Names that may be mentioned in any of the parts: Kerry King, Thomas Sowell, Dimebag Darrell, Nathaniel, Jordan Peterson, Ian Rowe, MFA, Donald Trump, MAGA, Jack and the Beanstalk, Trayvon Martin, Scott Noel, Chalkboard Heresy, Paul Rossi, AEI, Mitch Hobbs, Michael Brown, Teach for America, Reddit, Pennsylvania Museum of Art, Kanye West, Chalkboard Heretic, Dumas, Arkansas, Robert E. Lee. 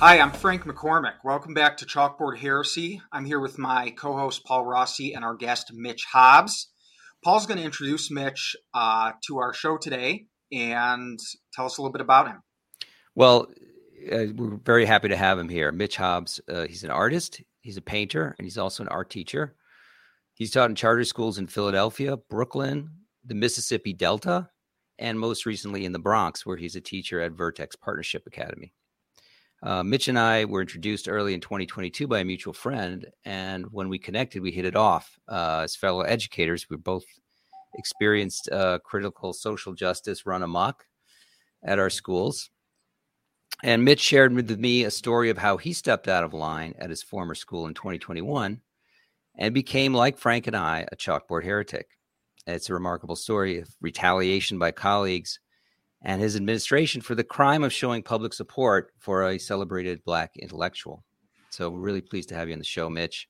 Hi, I'm Frank McCormick. Welcome back to Chalkboard Heresy. I'm here with my co-host Paul Rossi and our guest Mitch Hobbs. Paul's going to introduce Mitch to our show today and tell us a little bit about him. Well, we're very happy to have him here. Mitch Hobbs, he's an artist, he's a painter, and he's also an art teacher. He's taught in charter schools in Philadelphia, Brooklyn, the Mississippi Delta, and most recently in the Bronx, where he's a teacher at Vertex Partnership Academy. Mitch and I were introduced early in 2022 by a mutual friend, and when we connected, we hit it off as fellow educators. We both experienced critical social justice run amok at our schools. And Mitch shared with me a story of how he stepped out of line at his former school in 2021 and became, like Frank and I, a chalkboard heretic. It's a remarkable story of retaliation by colleagues and his administration for the crime of showing public support for a celebrated Black intellectual. So we're really pleased to have you on the show, Mitch.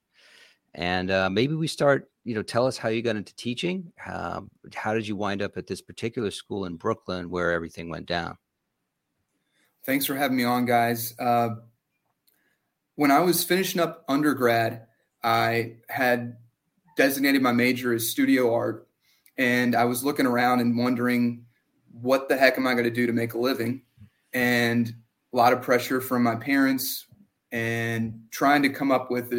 And maybe we start, tell us how you got into teaching. How did you wind up at this particular school in Brooklyn where everything went down? Thanks for having me on, guys. When I was finishing up undergrad, I had designated my major as studio art. And I was looking around and wondering, what the heck am I going to do to make a living? And a lot of pressure from my parents and trying to come up with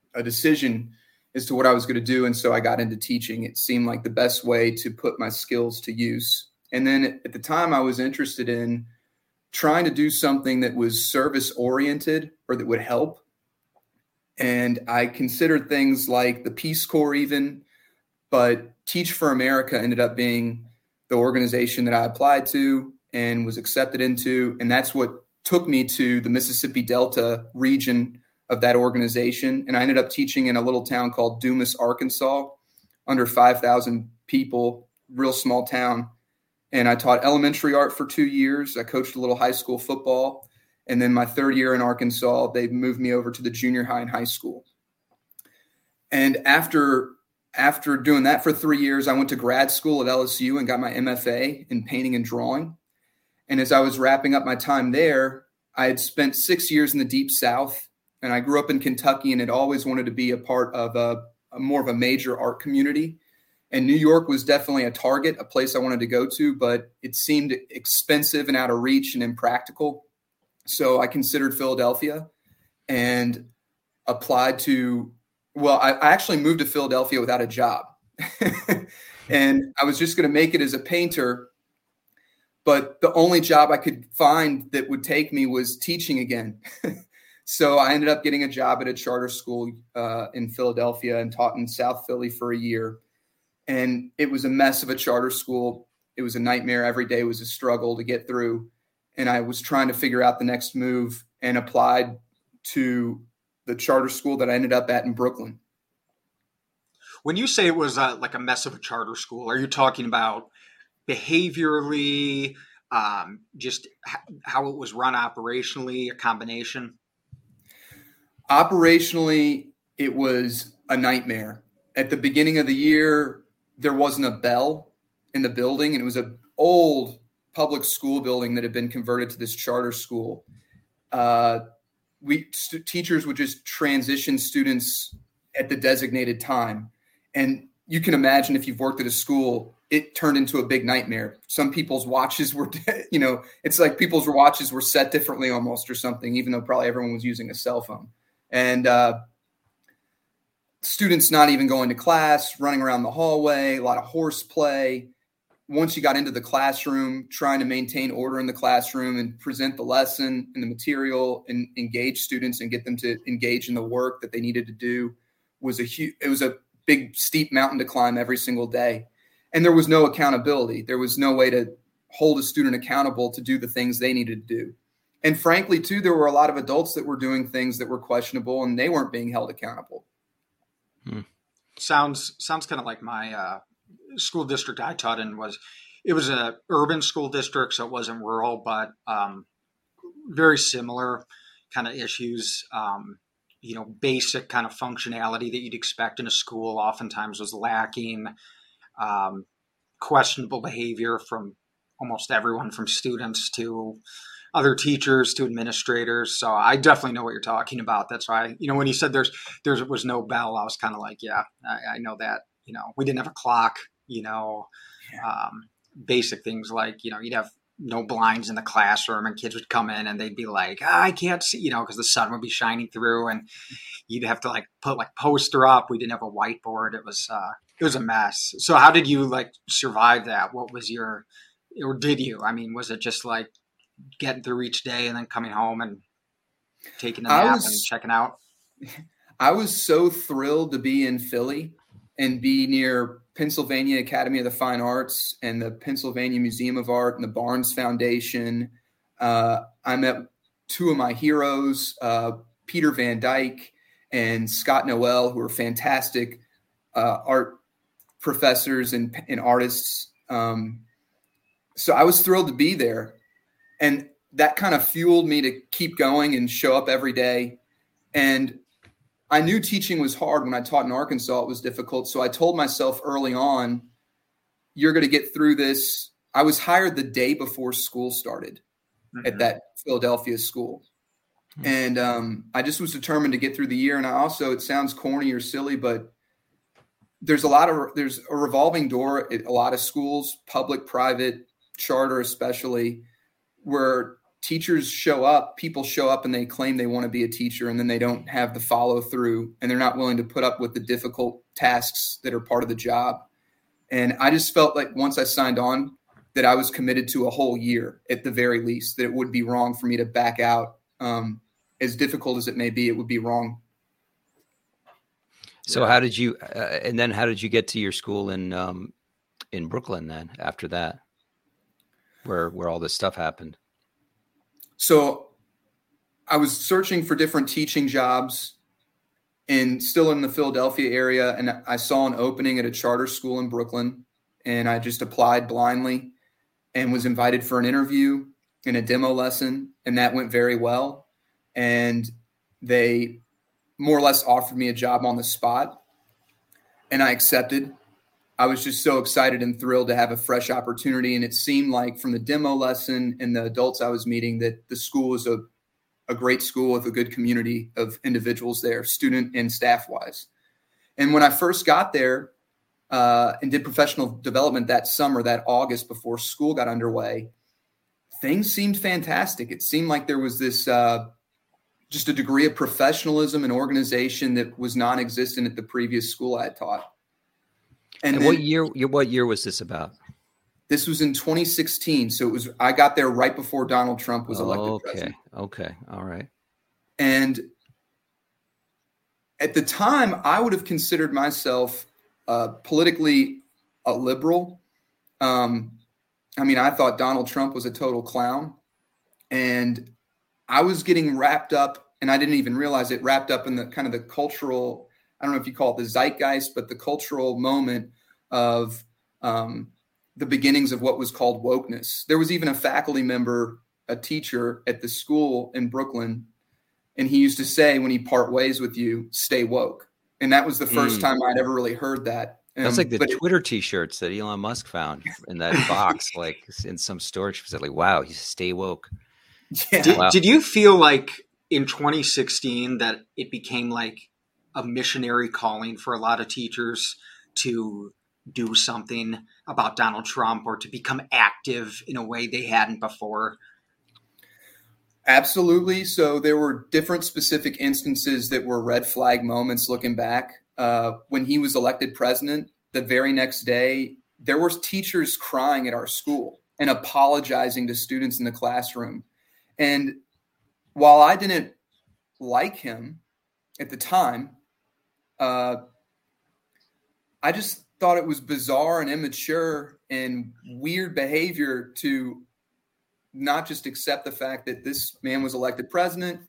a decision as to what I was going to do. And so I got into teaching. It seemed like the best way to put my skills to use. And then at the time I was interested in trying to do something that was service oriented or that would help. And I considered things like the Peace Corps even, but Teach for America ended up being the organization that I applied to and was accepted into. And that's what took me to the Mississippi Delta region of that organization. And I ended up teaching in a little town called Dumas, Arkansas, under 5,000 people, real small town. And I taught elementary art for 2 years. I coached a little high school football. And then my third year in Arkansas, they moved me over to the junior high and high school. And after doing that for 3 years, I went to grad school at LSU and got my MFA in painting and drawing. And as I was wrapping up my time there, I had spent 6 years in the Deep South, and I grew up in Kentucky and had always wanted to be a part of a more of a major art community. And New York was definitely a target, a place I wanted to go to, but it seemed expensive and out of reach and impractical. So I considered Philadelphia and applied to I actually moved to Philadelphia without a job and I was just going to make it as a painter. But the only job I could find that would take me was teaching again. So I ended up getting a job at a charter school in Philadelphia and taught in South Philly for a year. And it was a mess of a charter school. It was a nightmare. Every day was a struggle to get through. And I was trying to figure out the next move and applied to the charter school that I ended up at in Brooklyn. When you say it was like a mess of a charter school, are you talking about behaviorally, just how it was run operationally, a combination? Operationally, it was a nightmare. At the beginning of the year, there wasn't a bell in the building, and it was an old public school building that had been converted to this charter school. Teachers would just transition students at the designated time. And you can imagine if you've worked at a school, it turned into a big nightmare. Some people's watches were, it's like people's watches were set differently almost or something, even though probably everyone was using a cell phone. And students not even going to class, running around the hallway, a lot of horseplay. Once you got into the classroom, trying to maintain order in the classroom and present the lesson and the material and engage students and get them to engage in the work that they needed to do was a big steep mountain to climb every single day. And there was no accountability. There was no way to hold a student accountable to do the things they needed to do. And frankly, too, there were a lot of adults that were doing things that were questionable and they weren't being held accountable. Sounds kind of like my, school district I taught in was a urban school district, so it wasn't rural, but very similar kind of issues. Basic kind of functionality that you'd expect in a school oftentimes was lacking. Questionable behavior from almost everyone, from students to other teachers to administrators. So I definitely know what you're talking about. That's why, you know, when you said there was no bell, I was kind of like, yeah, I know that. You know, we didn't have a clock, you know, basic things like, you know, you'd have no blinds in the classroom and kids would come in and they'd be like, oh, I can't see, you know, because the sun would be shining through and you'd have to like put like poster up. We didn't have a whiteboard. It was a mess. So how did you like survive that? What was your, or did you, I mean, was it just like getting through each day and then coming home and taking a nap and checking out? I was so thrilled to be in Philly and be near Pennsylvania Academy of the Fine Arts and the Pennsylvania Museum of Art and the Barnes Foundation. I met two of my heroes, Peter Van Dyke and Scott Noel, who are fantastic art professors and artists. So I was thrilled to be there. And that kind of fueled me to keep going and show up every day. And I knew teaching was hard. When I taught in Arkansas, it was difficult. So I told myself early on, you're going to get through this. I was hired the day before school started at that Philadelphia school. And I just was determined to get through the year. And I also, it sounds corny or silly, but there's a revolving door at a lot of schools, public, private, charter, especially, where teachers show up, people show up and they claim they want to be a teacher and then they don't have the follow through and they're not willing to put up with the difficult tasks that are part of the job. And I just felt like once I signed on that I was committed to a whole year at the very least, that it would be wrong for me to back out. As difficult as it may be, it would be wrong. So how did you, and then how did you get to your school in Brooklyn then after that, where all this stuff happened? So I was searching for different teaching jobs and still in the Philadelphia area. And I saw an opening at a charter school in Brooklyn and I just applied blindly and was invited for an interview and a demo lesson. And that went very well. And they more or less offered me a job on the spot and I accepted. I was just so excited and thrilled to have a fresh opportunity. And it seemed like from the demo lesson and the adults I was meeting that the school was a great school with a good community of individuals there, student and staff wise. And when I first got there and did professional development that summer, that August before school got underway, things seemed fantastic. It seemed like there was this just a degree of professionalism and organization that was non-existent at the previous school I had taught. And then, what year was this about? This was in 2016. So it was, I got there right before Donald Trump was elected president. Okay. All right. And at the time I would have considered myself politically a liberal. I mean, I thought Donald Trump was a total clown and I was getting wrapped up and I didn't even realize it, wrapped up in the kind of the cultural, I don't know if you call it the zeitgeist, but the cultural moment of the beginnings of what was called wokeness. There was even a faculty member, a teacher at the school in Brooklyn, and he used to say, when he part ways with you, stay woke. And that was the first time I'd ever really heard that. That's like the Twitter t-shirts that Elon Musk found in that box, like in some storage facility. Wow, he said, stay woke. Yeah. Did you feel like in 2016 that it became like a missionary calling for a lot of teachers to do something about Donald Trump or to become active in a way they hadn't before? Absolutely. So there were different specific instances that were red flag moments looking back. When he was elected president, the very next day, there were teachers crying at our school and apologizing to students in the classroom. And while I didn't like him at the time, I just thought it was bizarre and immature and weird behavior to not just accept the fact that this man was elected president.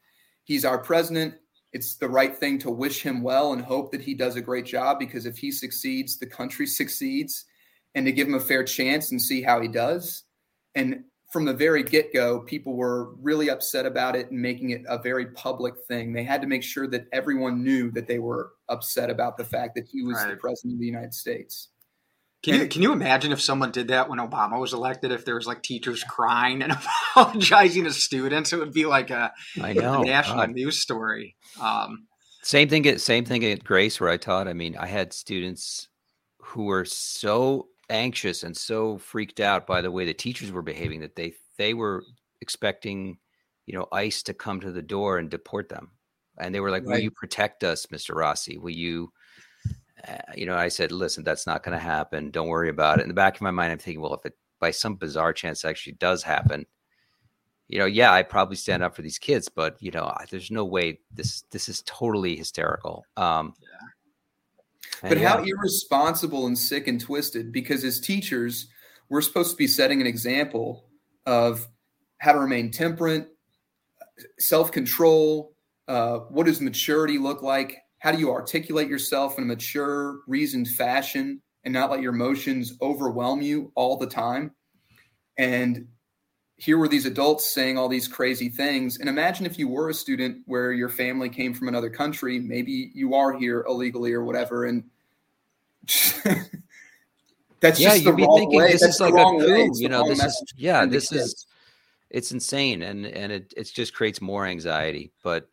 He's our president. It's the right thing to wish him well and hope that he does a great job, because if he succeeds, the country succeeds, and to give him a fair chance and see how he does. And from the very get-go, people were really upset about it and making it a very public thing. They had to make sure that everyone knew that they were upset about the fact that he was the president of the United States. Can you imagine if someone did that when Obama was elected? If there was like teachers crying and apologizing to students, it would be like a national news story. Same thing at Grace where I taught. I mean, I had students who were so anxious and so freaked out by the way the teachers were behaving that they were expecting, ICE to come to the door and deport them. And they were like, will you protect us, Mr. Rossi? Will you? I said, listen, that's not going to happen. Don't worry about it. In the back of my mind, I'm thinking, well, if it by some bizarre chance actually does happen, I probably stand up for these kids, but there's no way this is totally hysterical. But how irresponsible and sick and twisted, because as teachers, we're supposed to be setting an example of how to remain temperate, self-control. What does maturity look like? How do you articulate yourself in a mature, reasoned fashion and not let your emotions overwhelm you all the time? And here were these adults saying all these crazy things. And imagine if you were a student where your family came from another country, maybe you are here illegally or whatever. And that's just the wrong way. This is like a coup, it's insane. And it just creates more anxiety, but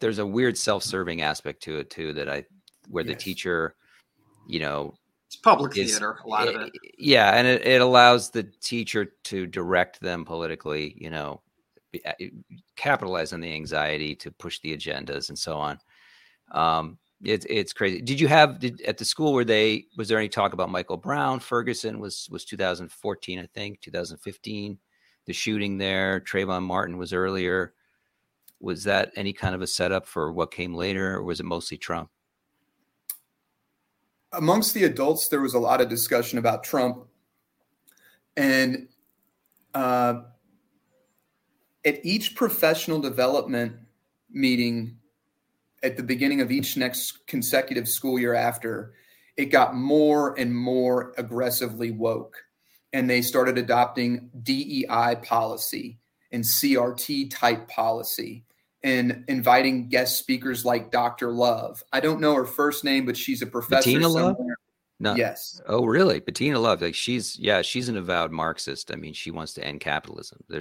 there's a weird self-serving aspect to it too, the teacher, it's public theater, a lot of it. Yeah. And it allows the teacher to direct them politically, capitalize on the anxiety to push the agendas and so on. It's crazy. At the school was there any talk about Michael Brown? Ferguson was 2014, I think 2015, the shooting there. Trayvon Martin was earlier. Was that any kind of a setup for what came later, or was it mostly Trump? Amongst the adults, there was a lot of discussion about Trump. And at each professional development meeting at the beginning of each next consecutive school year after, it got more and more aggressively woke. And they started adopting DEI policy and CRT type policy, and inviting guest speakers like Dr. Love. I don't know her first name, but she's a professor. Bettina Love? No. Yes. Oh, really? Bettina Love. Like she's an avowed Marxist. I mean, she wants to end capitalism. I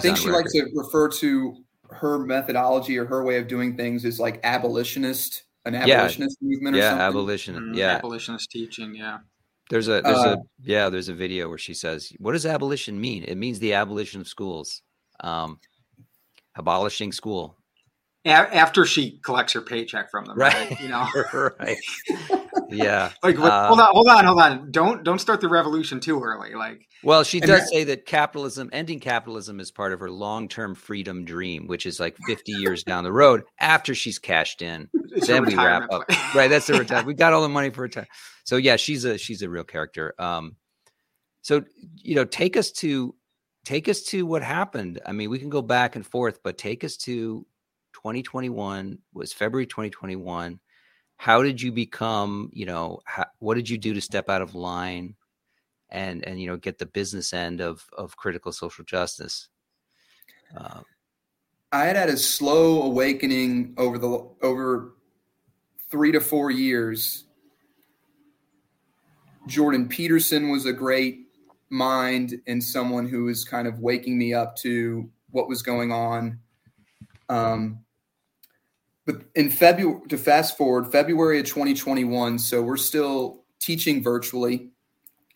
think she likes to refer to her methodology or her way of doing things as like abolitionist, an abolitionist movement or something. Yeah, abolitionist. Yeah. Abolitionist teaching. Yeah. There's a video where she says, what does abolition mean? It means the abolition of schools. Abolishing school after she collects her paycheck from them, right? Right. Yeah. Like, hold on. Don't start the revolution too early. Like, well, she does say that ending capitalism is part of her long-term freedom dream, which is like 50 years down the road after she's cashed in. Then we wrap up. Right. That's the retirement. We got all the money for retirement. So yeah, she's a real character. Take us to what happened. I mean, we can go back and forth, but take us to 2021. Was February 2021. How did you become, what did you do to step out of line and get the business end of critical social justice? I had a slow awakening over 3 to 4 years. Jordan Peterson was a great mind and someone who was kind of waking me up to what was going on. But in February, to fast forward, February of 2021, so we're still teaching virtually,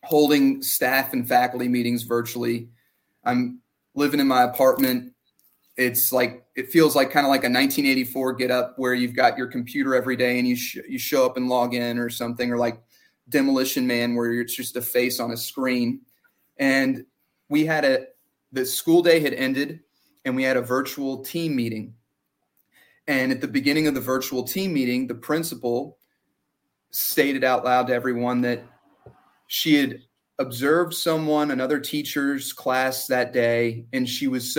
holding staff and faculty meetings virtually. I'm living in my apartment. It's like, it feels like kind of like a 1984 get up where you've got your computer every day and you show up and log in or something, or like Demolition Man where it's just a face on a screen. And we had the school day had ended and we had a virtual team meeting. And at the beginning of the virtual team meeting, the principal stated out loud to everyone that she had observed another teacher's class that day. And she was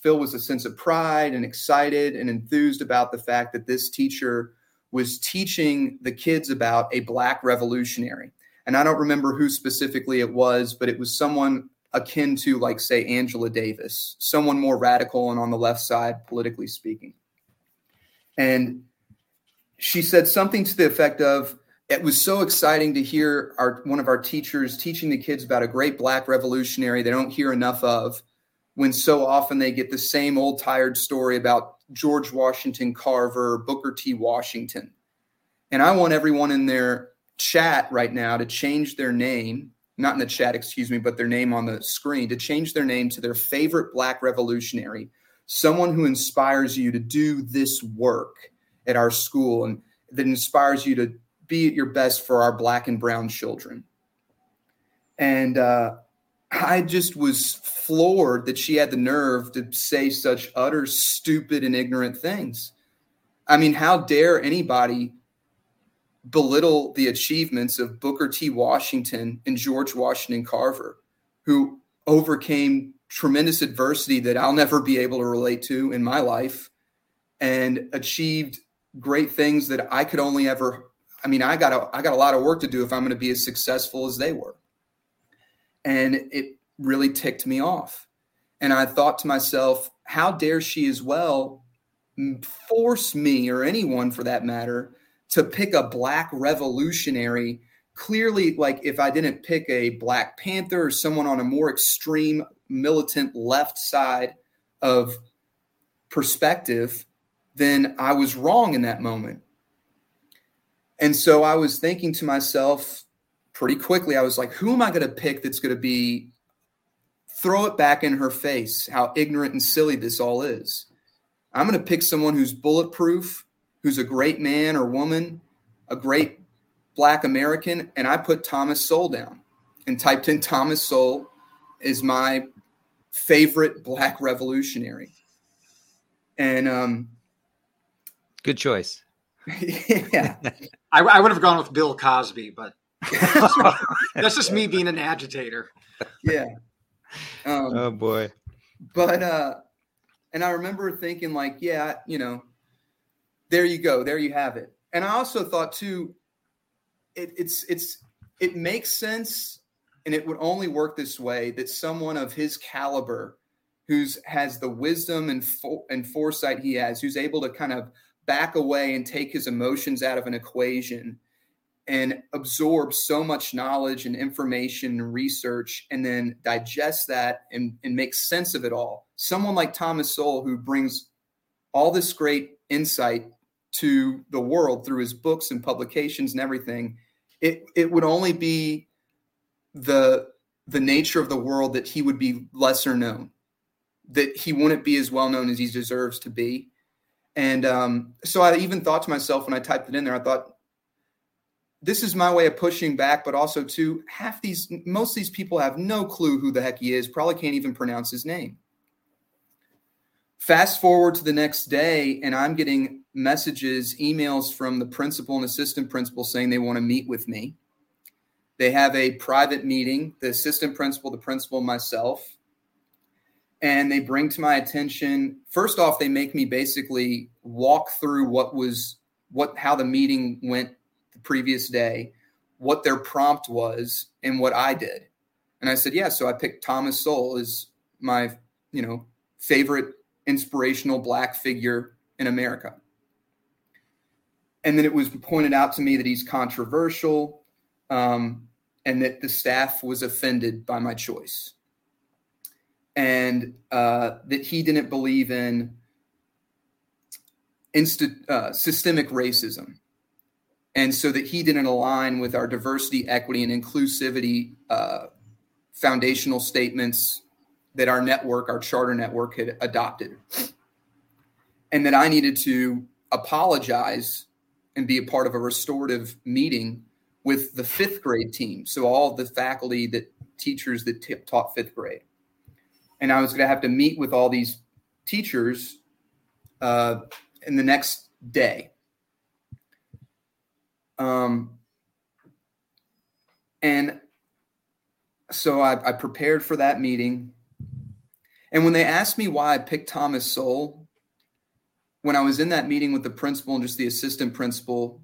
filled with a sense of pride and excited and enthused about the fact that this teacher was teaching the kids about a Black revolutionary. And I don't remember who specifically it was, but it was someone akin to, like, say, Angela Davis, someone more radical and on the left side, politically speaking. And she said something to the effect of, It was so exciting to hear one of our teachers teaching the kids about a great Black revolutionary they don't hear enough of, when so often they get the same old tired story about George Washington Carver, Booker T. Washington. And I want everyone in their chat right now to change their name, not in the chat, excuse me, but their name on the screen, to change their name to their favorite Black revolutionary, someone who inspires you to do this work at our school and that inspires you to be at your best for our Black and brown children. And I just was floored that she had the nerve to say such utter, stupid, and ignorant things. I mean, how dare anybody belittle the achievements of Booker T. Washington and George Washington Carver, who overcame tremendous adversity that I'll never be able to relate to in my life and achieved great things that I could only ever. I mean, I got a lot of work to do if I'm going to be as successful as they were. And it really ticked me off. And I thought to myself, how dare she as well force me, or anyone for that matter, to pick a Black revolutionary. Clearly, like, if I didn't pick a Black Panther or someone on a more extreme militant left side of perspective, then I was wrong in that moment. And so I was thinking to myself pretty quickly, I was like, who am I going to pick that's going to be, throw it back in her face, how ignorant and silly this all is. I'm going to pick someone who's bulletproof, who's a great man or woman, a great Black American. And I put Thomas Sowell down and typed in Thomas Sowell is my favorite Black revolutionary. And good choice. Yeah. I would have gone with Bill Cosby, but that's just me being an agitator. Yeah. Oh boy. But, and I remember thinking like, yeah, you know, there you go. There you have it. And I also thought too, it makes sense. And it would only work this way, that someone of his caliber, who's has the wisdom and foresight he has, who's able to kind of back away and take his emotions out of an equation and absorb so much knowledge and information and research and then digest that and make sense of it all. Someone like Thomas Sowell, who brings all this great insight to the world through his books and publications and everything, it would only be the nature of the world that he would be lesser known, that he wouldn't be as well known as he deserves to be. And so I even thought to myself when I typed it in there, I thought, this is my way of pushing back, but also too, most of these people have no clue who the heck he is, probably can't even pronounce his name. Fast forward to the next day, and I'm getting messages, emails from the principal and assistant principal saying they want to meet with me. They have a private meeting, the assistant principal, the principal, and myself. And they bring to my attention, first off, they make me basically walk through how the meeting went the previous day, what their prompt was, and what I did. And I said, yeah, so I picked Thomas Sowell as my, you know, favorite inspirational Black figure in America. And then it was pointed out to me that he's controversial, and that the staff was offended by my choice. And that he didn't believe in systemic racism. And so that he didn't align with our diversity, equity, and inclusivity foundational statements that our network, our charter network, had adopted. And that I needed to apologize and be a part of a restorative meeting with the fifth grade team. So all the faculty, that teachers that taught fifth grade. And I was going to have to meet with all these teachers in the next day. And so I prepared for that meeting. And when they asked me why I picked Thomas Sowell, when I was in that meeting with the principal and just the assistant principal,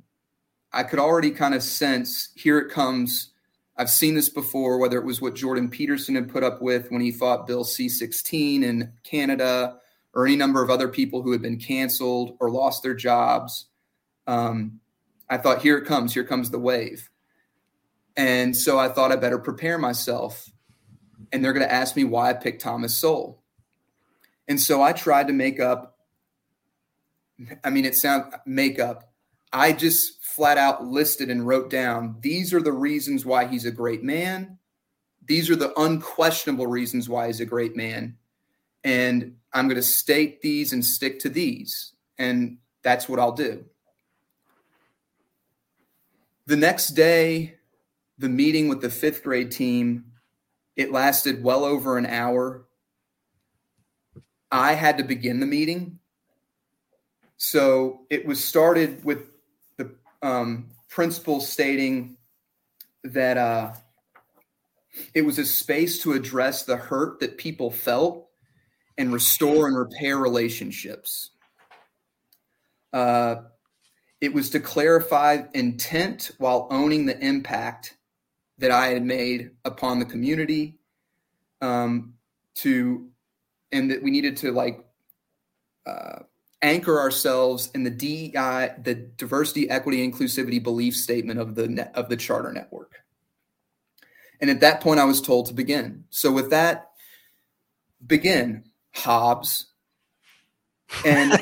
I could already kind of sense, here it comes. I've seen this before, whether it was what Jordan Peterson had put up with when he fought Bill C-16 in Canada, or any number of other people who had been canceled or lost their jobs. I thought, here comes the wave. And so I thought I better prepare myself, and they're going to ask me why I picked Thomas Sowell. And so I tried to make up. I mean, it sounds make up. I just flat out listed and wrote down, these are the reasons why he's a great man. These are the unquestionable reasons why he's a great man. And I'm going to state these and stick to these. And that's what I'll do. The next day, the meeting with the fifth grade team, it lasted well over an hour. I had to begin the meeting. So it was started with the principal stating that it was a space to address the hurt that people felt and restore and repair relationships. It was to clarify intent while owning the impact that I had made upon the community, and that we needed to anchor ourselves in the DEI, the diversity, equity, inclusivity belief statement of the Charter Network. And at that point, I was told to begin. So with that, begin, Hobbs. And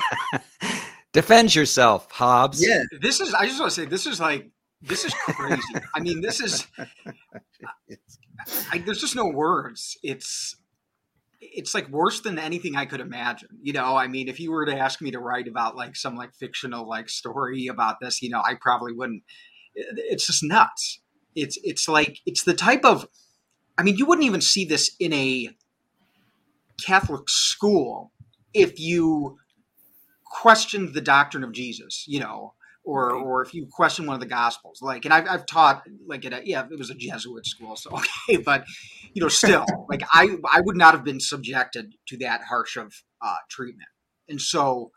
defend yourself, Hobbs. Yeah. I just want to say, this is crazy. I mean, there's just no words. It's like worse than anything I could imagine. You know, I mean, if you were to ask me to write about some fictional story about this, I probably wouldn't. It's just nuts. It's the type of, I mean, you wouldn't even see this in a Catholic school if you questioned the doctrine of Jesus, or if you question one of the gospels, and I've taught it was a Jesuit school. So, okay. But, still I would not have been subjected to that harsh of treatment. And so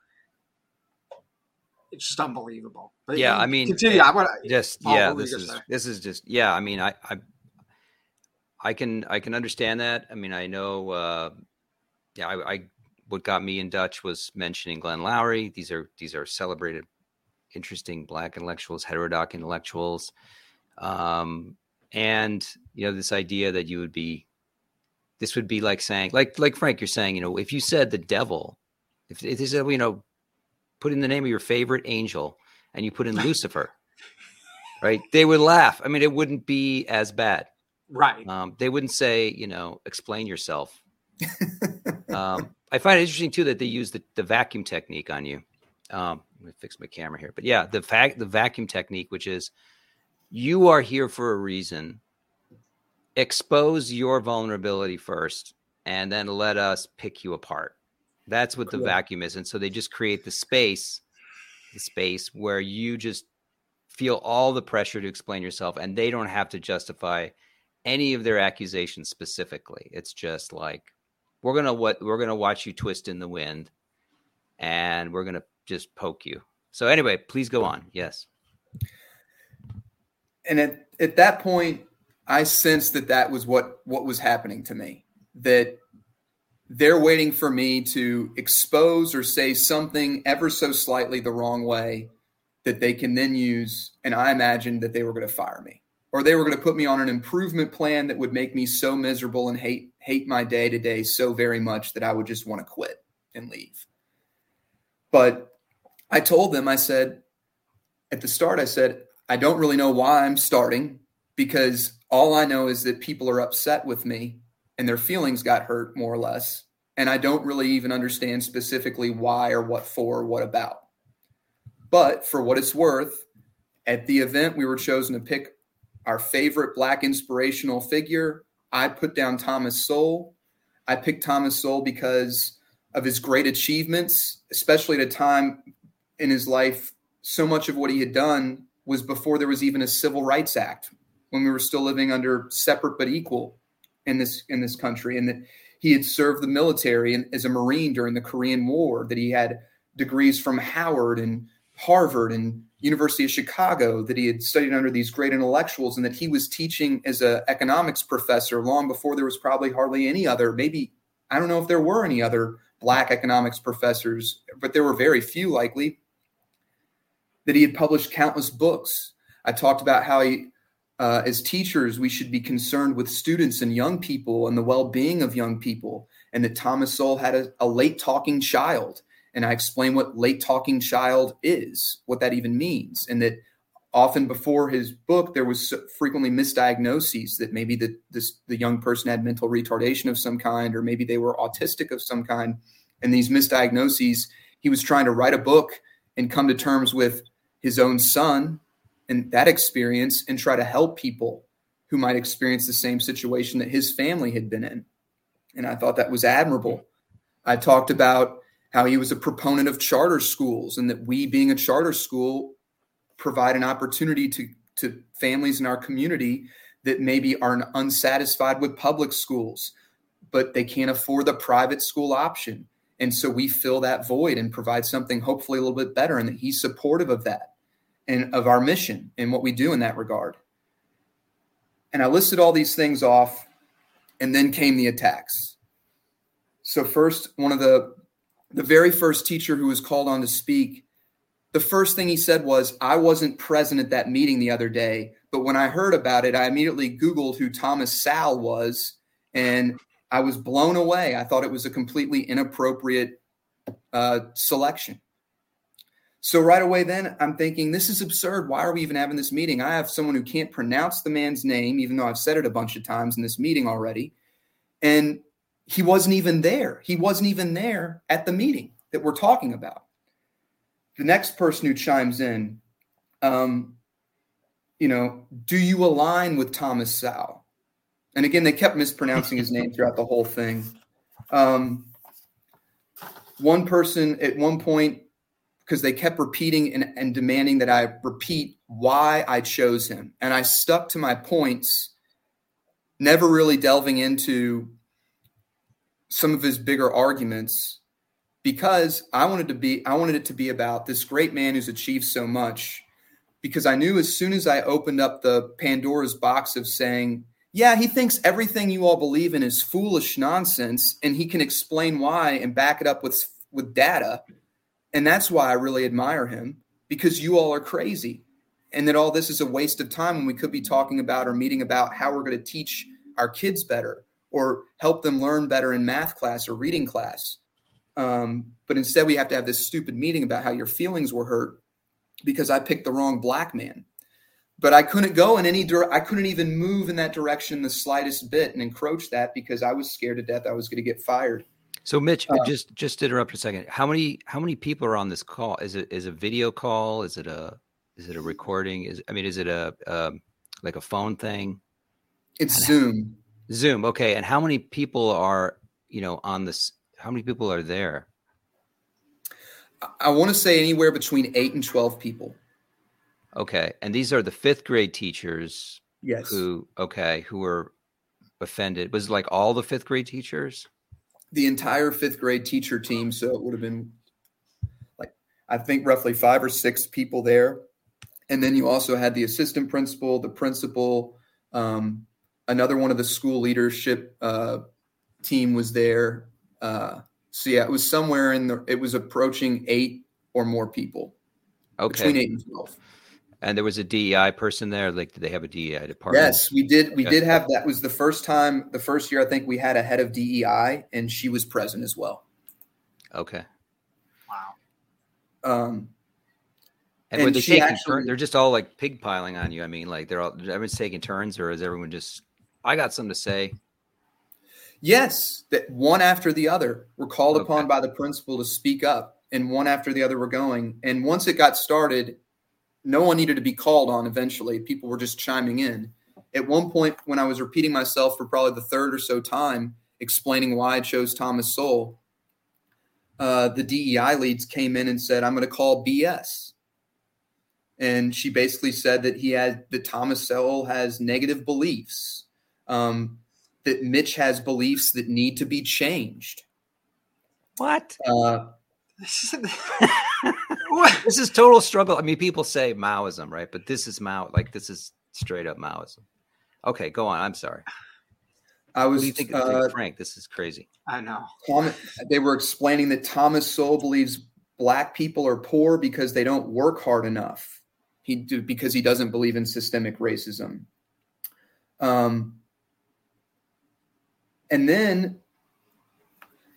it's just unbelievable. But yeah, I mean, continue. I can understand that. I mean, I know, what got me in Dutch was mentioning Glenn Lowry. These are celebrated, interesting Black intellectuals, heterodox intellectuals. And this idea that this would be like saying, like Frank, you're saying, if you said the devil, if they said, put in the name of your favorite angel and you put in Lucifer, right? They would laugh. I mean, it wouldn't be as bad. Right. They wouldn't say, explain yourself. I find it interesting too, that they use the vacuum technique on you. Let me fix my camera here, but yeah, the vacuum technique, which is you are here for a reason, expose your vulnerability first, and then let us pick you apart. That's what the vacuum is. And so they just create the space where you just feel all the pressure to explain yourself, and they don't have to justify any of their accusations specifically. It's just we're gonna watch you twist in the wind, and we're gonna just poke you. So anyway, please go on. Yes. And at that point, I sensed that was what was happening to me. That they're waiting for me to expose or say something ever so slightly the wrong way that they can then use. And I imagined that they were going to fire me, or they were going to put me on an improvement plan that would make me so miserable and hate my day to day so very much that I would just want to quit and leave. But I told them, I said, I don't really know why I'm starting, because all I know is that people are upset with me and their feelings got hurt, more or less. And I don't really even understand specifically why or what for, or what about. But for what it's worth, at the event, we were chosen to pick our favorite Black inspirational figure. I put down Thomas Sowell. I picked Thomas Sowell because of his great achievements, especially at a time in his life, so much of what he had done was before there was even a Civil Rights Act, when we were still living under separate but equal in this country, and that he had served the military and as a Marine during the Korean War, that he had degrees from Howard and Harvard and University of Chicago, that he had studied under these great intellectuals, and that he was teaching as an economics professor long before there was probably hardly any other, maybe, I don't know if there were any other Black economics professors, but there were very few likely. that he had published countless books. I talked about how he, as teachers, we should be concerned with students and young people and the well-being of young people, and that Thomas Sowell had a late-talking child. And I explain what late-talking child is, what that even means, and that often before his book, there was frequently misdiagnoses that maybe the young person had mental retardation of some kind, or maybe they were autistic of some kind. And these misdiagnoses, he was trying to write a book and come to terms with his own son and that experience and try to help people who might experience the same situation that his family had been in. And I thought that was admirable. I talked about how he was a proponent of charter schools and that we, being a charter school, provide an opportunity to families in our community that maybe are unsatisfied with public schools, but they can't afford the private school option. And so we fill that void and provide something hopefully a little bit better, and that he's supportive of that and of our mission and what we do in that regard. And I listed all these things off, and then came the attacks. So first, one of the very first teacher who was called on to speak, the first thing he said was, "I wasn't present at that meeting the other day, but when I heard about it, I immediately Googled who Thomas Sowell was, and I was blown away. I thought it was a completely inappropriate selection." So right away then, I'm thinking, this is absurd. Why are we even having this meeting? I have someone who can't pronounce the man's name, even though I've said it a bunch of times in this meeting already. And he wasn't even there. He wasn't even there at the meeting that we're talking about. The next person who chimes in, do you align with Thomas Sowell? And again, they kept mispronouncing his name throughout the whole thing. One person at one point, because they kept repeating and demanding that I repeat why I chose him. And I stuck to my points, never really delving into some of his bigger arguments, because I wanted it to be about this great man who's achieved so much, because I knew as soon as I opened up the Pandora's box of saying, yeah, he thinks everything you all believe in is foolish nonsense, and he can explain why and back it up with data. And that's why I really admire him, because you all are crazy, and that all this is a waste of time when we could be talking about or meeting about how we're going to teach our kids better or help them learn better in math class or reading class. But instead, we have to have this stupid meeting about how your feelings were hurt because I picked the wrong black man. But I couldn't go in any I couldn't even move in that direction the slightest bit and encroach that, because I was scared to death I was going to get fired. So, Mitch, just to interrupt a second. How many people are on this call? Is it a video call? Is it a recording? Is it like a phone thing? It's Zoom. Okay. And how many people are on this? How many people are there? I want to say anywhere between 8 and 12 people. Okay. And these are the fifth grade teachers. Yes. Who were offended. Was it like all the fifth grade teachers? The entire fifth grade teacher team. So it would have been like, I think roughly 5 or 6 people there. And then you also had the assistant principal, the principal, another one of the school leadership team was there. It was somewhere it was approaching 8 or more people. Okay. Between 8 and 12. And there was a DEI person there. Like, did they have a DEI department? Yes, we did. We did have that. It was the first year, I think, we had a head of DEI, and she was present as well. Okay. Wow. And when they they're just all like pig piling on you. I mean, like everyone's taking turns, or is everyone just, I got something to say? Yes, that one after the other were called upon by the principal to speak up, and one after the other were going. And once it got started, no one needed to be called on eventually. People were just chiming in. At one point, when I was repeating myself for probably the third or so time, explaining why I chose Thomas Sowell, the DEI leads came in and said, "I'm going to call BS." And she basically said that that Thomas Sowell has negative beliefs. That Mitch has beliefs that need to be changed. What? This is total struggle. I mean, people say Maoism, right? But this is this is straight up Maoism. Okay, go on. I'm sorry. What do you think, Frank? This is crazy. I know. They were explaining that Thomas Sowell believes black people are poor because they don't work hard enough. Because he doesn't believe in systemic racism. And then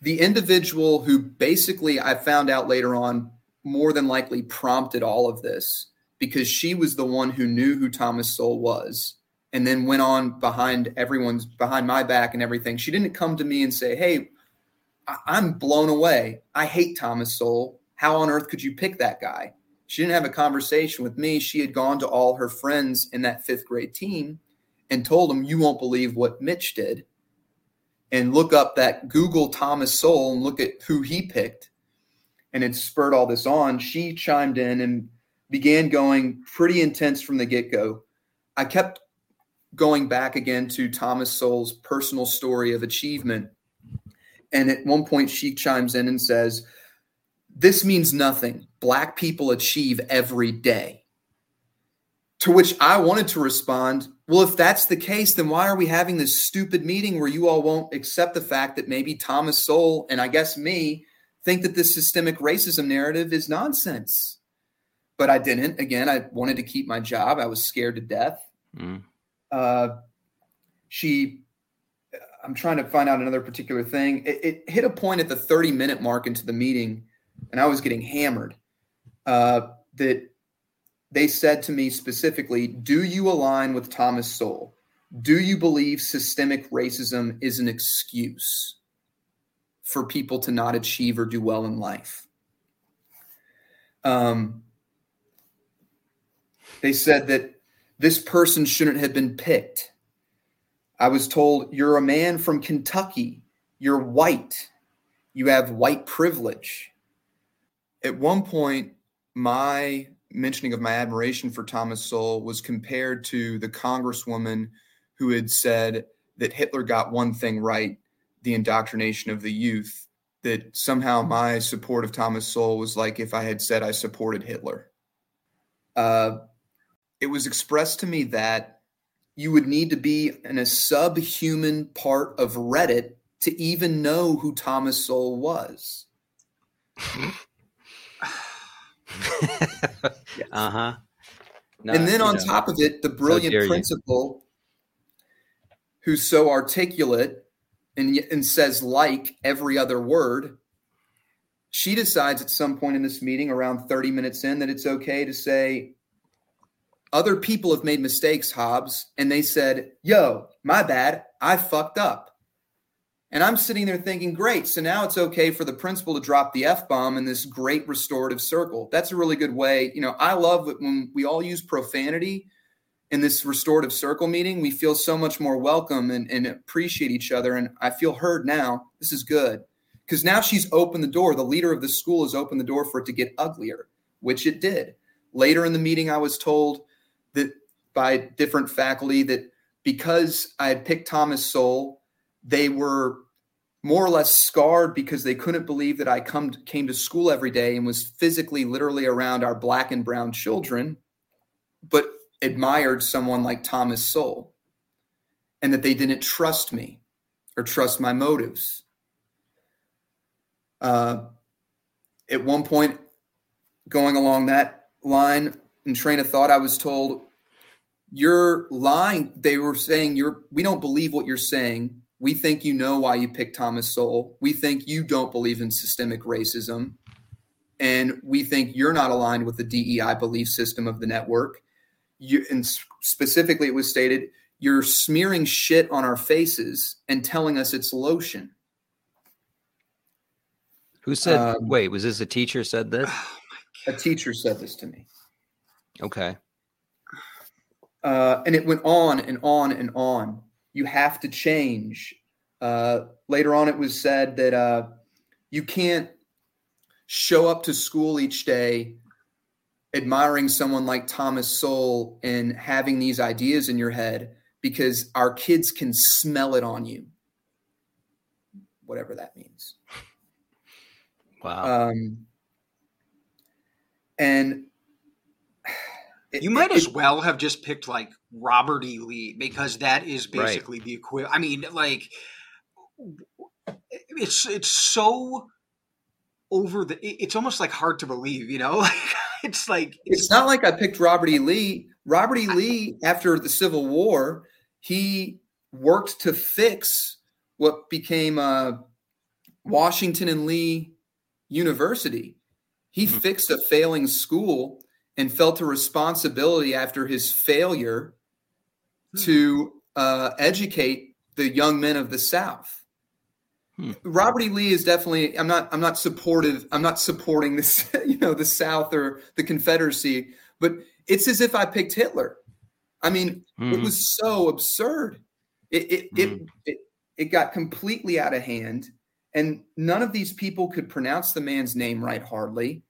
the individual who basically I found out later on more than likely prompted all of this, because she was the one who knew who Thomas Sowell was and then went on behind my back and everything. She didn't come to me and say, hey, I'm blown away. I hate Thomas Sowell. How on earth could you pick that guy? She didn't have a conversation with me. She had gone to all her friends in that fifth grade team and told them, you won't believe what Mitch did. And look up that Google Thomas Sowell and look at who he picked. And it spurred all this on. She chimed in and began going pretty intense from the get-go. I kept going back again to Thomas Sowell's personal story of achievement. And at one point she chimes in and says, this means nothing. Black people achieve every day. To which I wanted to respond, well, if that's the case, then why are we having this stupid meeting where you all won't accept the fact that maybe Thomas Sowell and I guess me think that this systemic racism narrative is nonsense? But I didn't. Again, I wanted to keep my job. I was scared to death. I'm trying to find out another particular thing. It hit a point at the 30-minute mark into the meeting, and I was getting hammered, that they said to me specifically, do you align with Thomas Sowell? Do you believe systemic racism is an excuse for people to not achieve or do well in life? They said that this person shouldn't have been picked. I was told, you're a man from Kentucky. You're white. You have white privilege. At one point, my mentioning of my admiration for Thomas Sowell was compared to the congresswoman who had said that Hitler got one thing right, the indoctrination of the youth, that somehow my support of Thomas Sowell was like if I had said I supported Hitler. It was expressed to me that you would need to be in a subhuman part of Reddit to even know who Thomas Sowell was. Yes. Uh-huh. No, and then on top of it, the brilliant principal who's so articulate and says like every other word, she decides at some point in this meeting around 30 minutes in that it's okay to say, other people have made mistakes, Hobbs. And they said, yo, my bad. I fucked up. And I'm sitting there thinking, great. So now it's okay for the principal to drop the F-bomb in this great restorative circle. That's a really good way. You know, I love it when we all use profanity in this restorative circle meeting. We feel so much more welcome and appreciate each other. And I feel heard now. This is good. Because now she's opened the door. The leader of the school has opened the door for it to get uglier, which it did. Later in the meeting, I was told that by different faculty that because I had picked Thomas Sowell, they were more or less scarred because they couldn't believe that I came to school every day and was physically, literally around our black and brown children, but admired someone like Thomas Sowell, and that they didn't trust me or trust my motives. At one point, going along that line and train of thought, I was told, you're lying. They were saying, we don't believe what you're saying. We think you know why you picked Thomas Sowell. We think you don't believe in systemic racism. And we think you're not aligned with the DEI belief system of the network. And specifically, it was stated, you're smearing shit on our faces and telling us it's lotion. Who said, wait, was this a teacher said this? Oh my God. A teacher said this to me. Okay. And it went on and on and on. You have to change. Later on, it was said that you can't show up to school each day admiring someone like Thomas Sowell and having these ideas in your head because our kids can smell it on you, whatever that means. Wow. You might as well have just picked like Robert E. Lee, because that is basically right. The equivalent. I mean, like it's so over the, it's almost like hard to believe, you know, it's like, it's not like I picked Robert E. Lee. Robert E. Lee, after the Civil War, he worked to fix what became Washington and Lee University. He fixed a failing school and felt a responsibility after his failure to educate the young men of the South. Robert E. Lee is definitely, I'm not supportive. I'm not supporting this, you know, the South or the Confederacy, but it's as if I picked Hitler. I mean, it was so absurd. It got completely out of hand, and none of these people could pronounce the man's name right hardly.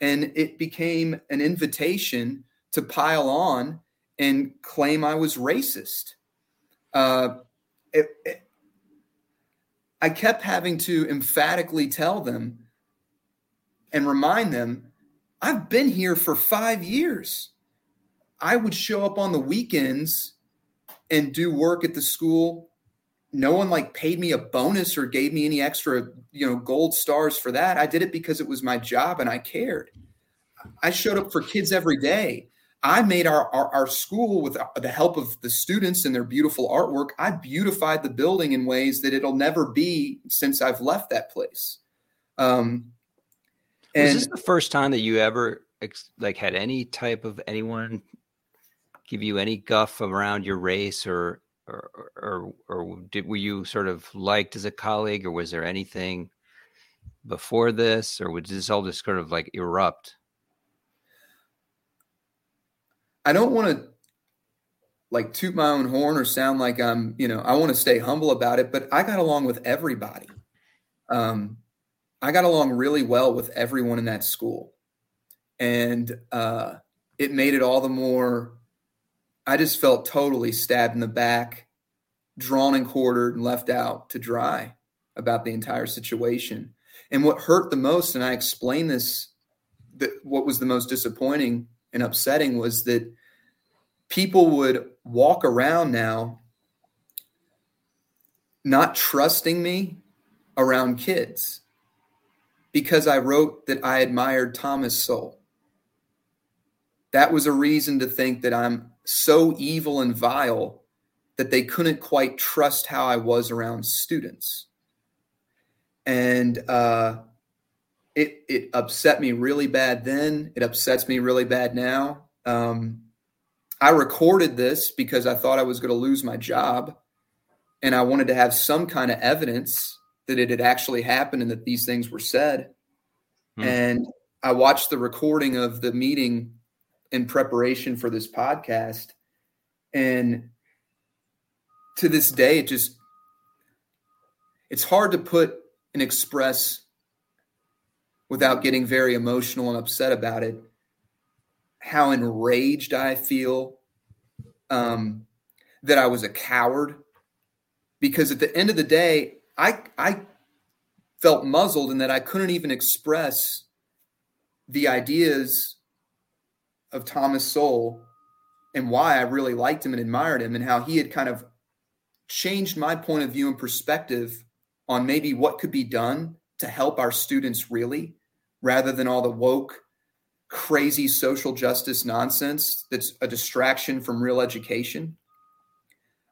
And it became an invitation to pile on and claim I was racist. I kept having to emphatically tell them and remind them, I've been here for 5 years. I would show up on the weekends and do work at the school. No one like paid me a bonus or gave me any extra, you know, gold stars for that. I did it because it was my job and I cared. I showed up for kids every day. I made our school, with the help of the students and their beautiful artwork, I beautified the building in ways that it'll never be since I've left that place. Was this the first time that you ever like had any type of anyone give you any guff around your race, or were you sort of liked as a colleague, or was there anything before this, or would this all just kind of like erupt? I don't want to like toot my own horn or sound like I'm, you know, I want to stay humble about it, but I got along with everybody. I got along really well with everyone in that school. And it made it all the more, I just felt totally stabbed in the back, drawn and quartered and left out to dry about the entire situation. And what hurt the most, and I explained this, that what was the most disappointing and upsetting was that people would walk around now not trusting me around kids because I wrote that I admired Thomas Sowell. That was a reason to think that I'm so evil and vile that they couldn't quite trust how I was around students. And it upset me really bad then. It upsets me really bad now. I recorded this because I thought I was going to lose my job, and I wanted to have some kind of evidence that it had actually happened and that these things were said. And I watched the recording of the meeting in preparation for this podcast. And to this day, it just, it's hard to put and express without getting very emotional and upset about it, how enraged I feel that I was a coward. Because at the end of the day, I felt muzzled in that I couldn't even express the ideas of Thomas Sowell and why I really liked him and admired him, and how he had kind of changed my point of view and perspective on maybe what could be done to help our students really, rather than all the woke, crazy social justice nonsense that's a distraction from real education.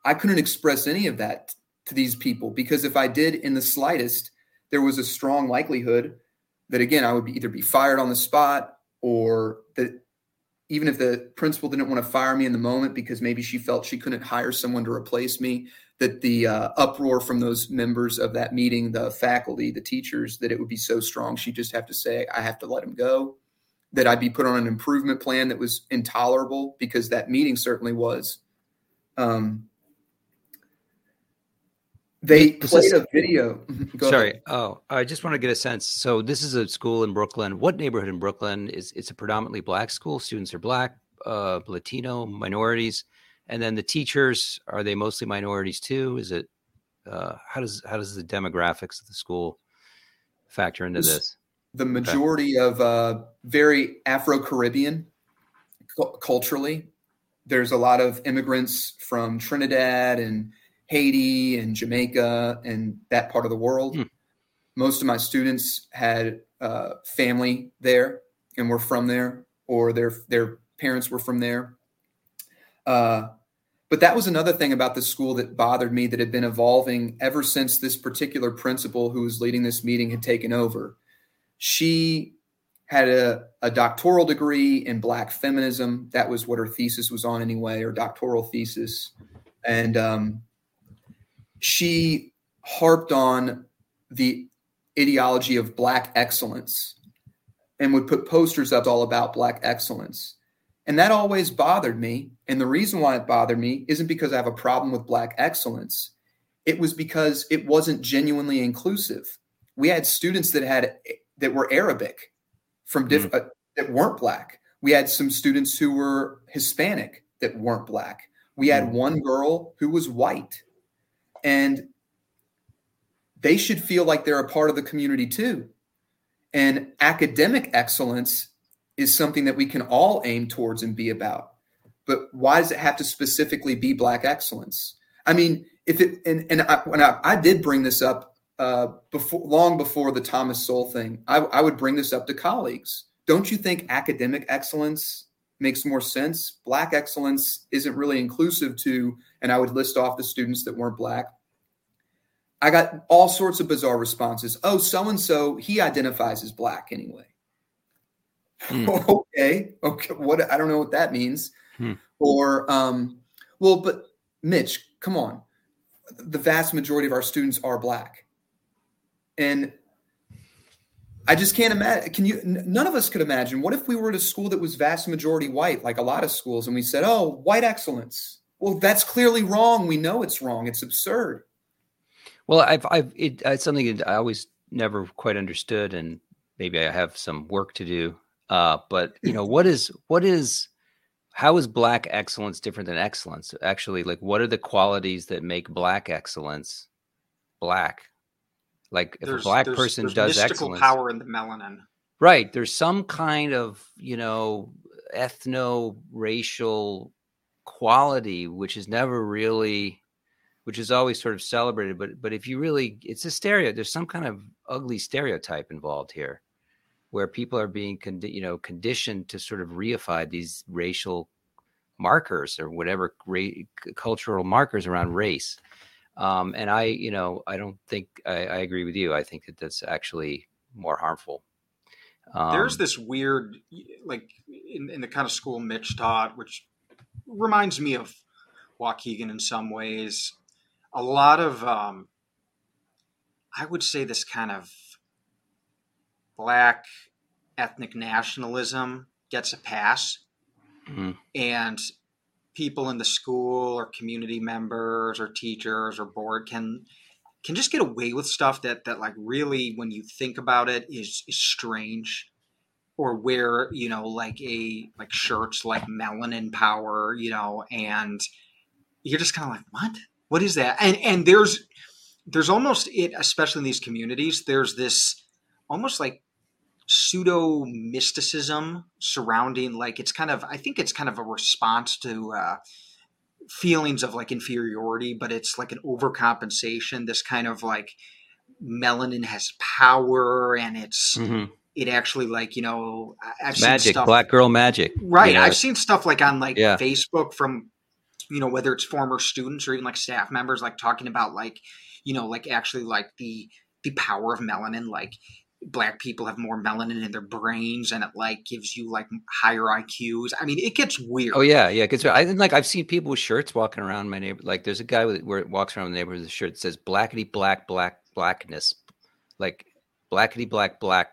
I couldn't express any of that to these people, because if I did in the slightest, there was a strong likelihood that, again, I would either be fired on the spot, or that even if the principal didn't want to fire me in the moment because maybe she felt she couldn't hire someone to replace me, that the uproar from those members of that meeting, the faculty, the teachers, that it would be so strong she'd just have to say, I have to let him go, that I'd be put on an improvement plan that was intolerable, because that meeting certainly was. They played a video. Sorry. Ahead. Oh, I just want to get a sense. So this is a school in Brooklyn. What neighborhood in Brooklyn is? It's a predominantly black school. Students are black, Latino, minorities, and then the teachers, are they mostly minorities too? Is it? How does the demographics of the school factor into this? The majority of very Afro-Caribbean culturally. There's a lot of immigrants from Trinidad and Haiti and Jamaica and that part of the world. Most of my students had family there and were from there, or their parents were from there. But that was another thing about the school that bothered me, that had been evolving ever since this particular principal who was leading this meeting had taken over. She had a doctoral degree in Black feminism. That was what her thesis was on anyway, or doctoral thesis. And she harped on the ideology of Black excellence and would put posters up all about Black excellence. And that always bothered me. And the reason why it bothered me isn't because I have a problem with Black excellence. It was because it wasn't genuinely inclusive. We had students that were Arabic from that weren't Black. We had some students who were Hispanic that weren't Black. We had one girl who was white, and they should feel like they're a part of the community too. And academic excellence is something that we can all aim towards and be about. But why does it have to specifically be Black excellence? I mean, I did bring this up long before the Thomas Sowell thing. I would bring this up to colleagues. Don't you think academic excellence makes more sense? Black excellence isn't really inclusive to, and I would list off the students that weren't Black. I got all sorts of bizarre responses. Oh, so-and-so, he identifies as Black anyway. Okay. What? I don't know what that means. Or, but Mitch, come on. The vast majority of our students are Black. And I just can't imagine. None of us could imagine. What if we were at a school that was vast majority white, like a lot of schools, and we said, oh, white excellence. Well, that's clearly wrong. We know it's wrong. It's absurd. Well, it's something that I always never quite understood, and maybe I have some work to do. But you know, how is Black excellence different than excellence? Actually, like, what are the qualities that make Black excellence Black? Like, if a black person does excellence, power in the melanin, right? There's some kind of, ethno-racial quality, which is always sort of celebrated, but if you really, it's a stereotype. There's some kind of ugly stereotype involved here, where people are being conditioned to sort of reify these racial markers or whatever cultural markers around race. And I don't think I agree with you. I think that that's actually more harmful. There's this weird, like in the kind of school Mitch taught, which reminds me of Waukegan in some ways. A lot of, I would say, this kind of Black ethnic nationalism gets a pass, and people in the school or community members or teachers or board can just get away with stuff that like really, when you think about it, is strange. Or wear, like shirts like Melanin Power, and you're just kind of like, what is that? And there's almost, especially in these communities, there's this almost like pseudo mysticism surrounding, like, I think it's kind of a response to feelings of like inferiority, but it's like an overcompensation, this kind of like melanin has power, and it's, it actually, like, I've seen stuff, Black girl magic, right? I've seen stuff like on Facebook from, whether it's former students or even like staff members, like talking about like, actually like the power of melanin, like Black people have more melanin in their brains, and it like gives you like higher IQs. I mean, it gets weird. Oh yeah. Yeah. It gets weird. I've seen people with shirts walking around my neighborhood. Like there's a guy where it walks around the neighborhood with a shirt that says blackity, black, black, blackness, like blackity, black, black.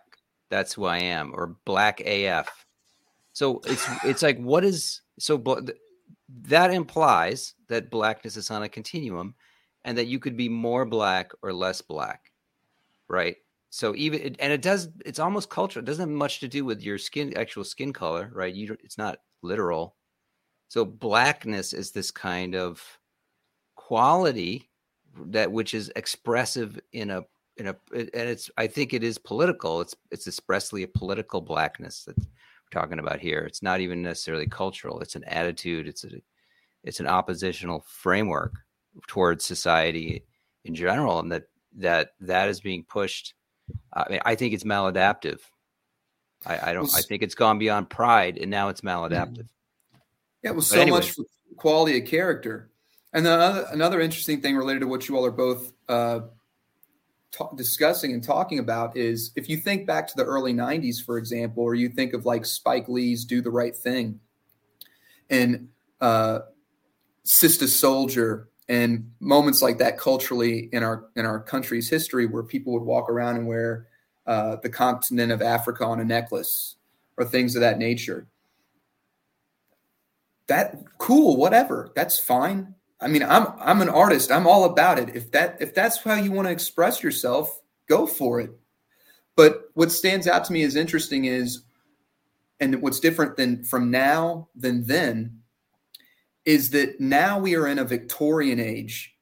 That's who I am, or Black AF. So it's like, what is, that implies that Blackness is on a continuum, and that you could be more Black or less Black. Right. So it's almost cultural. It doesn't have much to do with your actual skin color, right? It's not literal. So Blackness is this kind of quality that, which is expressive I think it is political. It's expressly a political Blackness that we're talking about here. It's not even necessarily cultural. It's an attitude. It's an oppositional framework towards society in general, and that is being pushed I mean, I think it's maladaptive. I think it's gone beyond pride, and now it's maladaptive. Yeah, well, so much for quality of character. And then another interesting thing related to what you all are both discussing and talking about is if you think back to the early 90s, for example, or you think of like Spike Lee's Do the Right Thing and Sister Soldier and moments like that culturally in our country's history where people would walk around and wear the continent of Africa on a necklace or things of that nature. That cool, whatever. That's fine. I mean, I'm an artist. I'm all about it. If that's how you want to express yourself, go for it. But what stands out to me as interesting is, and what's different than from now than then, is that now we are in a Victorian age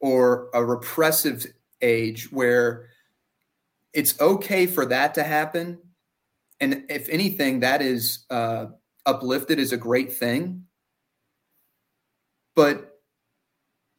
or a repressive age where it's okay for that to happen. And if anything, that is uplifted as a great thing. But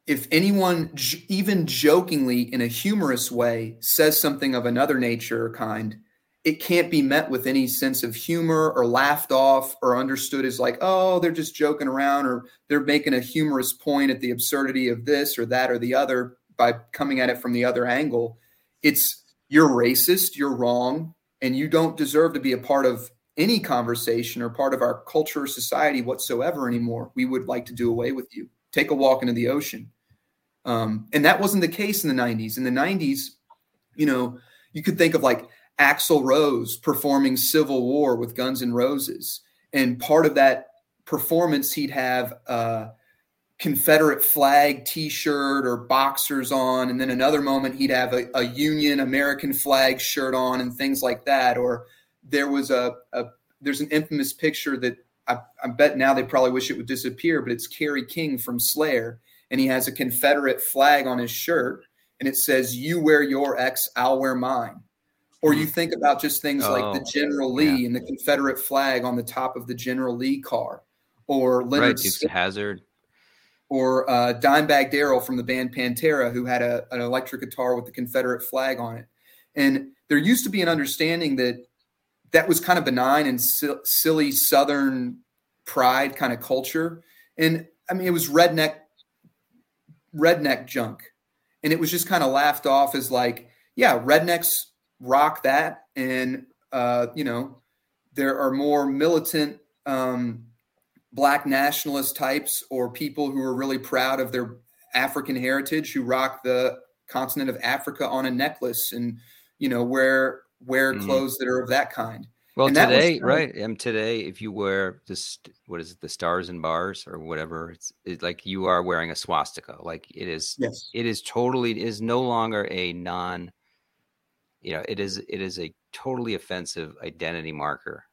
if anyone, even jokingly in a humorous way, says something of another nature or kind, it can't be met with any sense of humor or laughed off or understood as like, oh, they're just joking around or they're making a humorous point at the absurdity of this or that or the other by coming at it from the other angle. It's, you're racist, you're wrong, and you don't deserve to be a part of any conversation or part of our culture or society whatsoever anymore. We would like to do away with you. Take a walk into the ocean. And that wasn't the case in the 90s. In the 90s, you know, you could think of like Axl Rose performing Civil War with Guns N' Roses. And part of that performance, he'd have a Confederate flag T-shirt or boxers on. And then another moment, he'd have a Union American flag shirt on and things like that. Or there was there's an infamous picture that I bet now they probably wish it would disappear, but it's Kerry King from Slayer. And he has a Confederate flag on his shirt. And it says, "You wear your X, I'll wear mine." Or you think about just things like the General Lee and the Confederate flag on the top of the General Lee car, or Leonard Skinner, or Dimebag Darrell from the band Pantera, who had an electric guitar with the Confederate flag on it. And there used to be an understanding that was kind of benign and silly Southern pride kind of culture. And I mean, it was redneck junk, and it was just kind of laughed off as like, yeah, rednecks rock that, and you know, there are more militant Black nationalist types or people who are really proud of their African heritage who rock the continent of Africa on a necklace and, you know, wear clothes that are of that kind. Well, and today, today, if you wear this, what is it, the Stars and Bars or whatever, it's like you are wearing a swastika. Like it is, yes. It is no longer a non. You know, it is a totally offensive identity marker.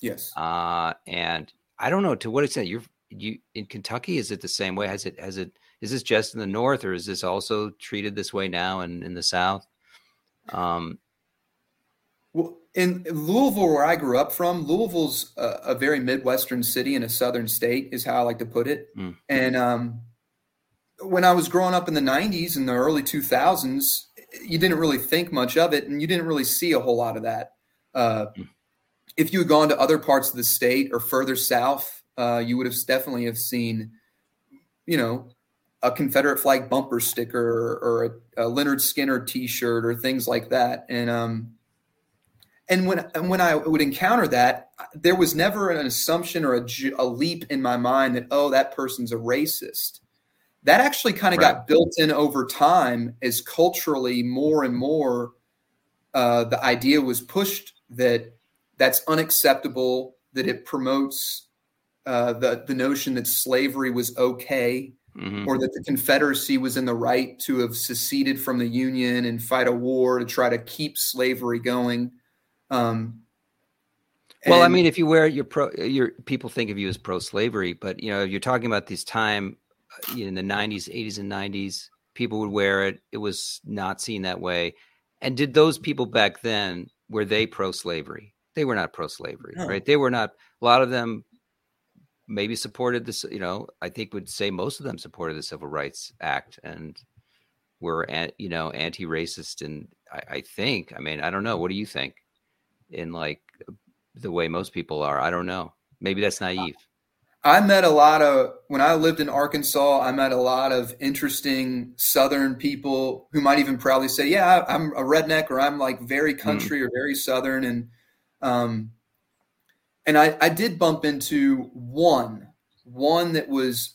Yes. And I don't know to what extent you in Kentucky, is it the same way? Is this just in the North, or is this also treated this way now and in the South? Well, in Louisville, where I grew up from, Louisville's a very Midwestern city in a Southern state is how I like to put it. Mm. And when I was growing up in the 90s and the early 2000s, you didn't really think much of it, and you didn't really see a whole lot of that. If you had gone to other parts of the state or further south, you would have definitely have seen, you know, a Confederate flag bumper sticker or a Leonard Skinner T-shirt or things like that. And when I would encounter that, there was never an assumption or a leap in my mind that, oh, that person's a racist. That actually kind of got built in over time as culturally more and more the idea was pushed that that's unacceptable, that it promotes the notion that slavery was okay, or that the Confederacy was in the right to have seceded from the Union and fight a war to try to keep slavery going. Well, I mean, if you wear your people think of you as pro-slavery, but you know, you're talking about this time. In the 90s, 80s and 90s, people would wear it. It was not seen that way. And did those people back then, were they pro-slavery? They were not pro-slavery, right? They were not. A lot of them maybe supported this, you know, I think would say most of them supported the Civil Rights Act and were, you know, anti-racist. And I think, I mean, I don't know. What do you think? In like the way most people are. I don't know. Maybe that's naive. When I lived in Arkansas, I met a lot of interesting Southern people who might even proudly say, yeah, I'm a redneck, or I'm like very country or very Southern. And I did bump into one that was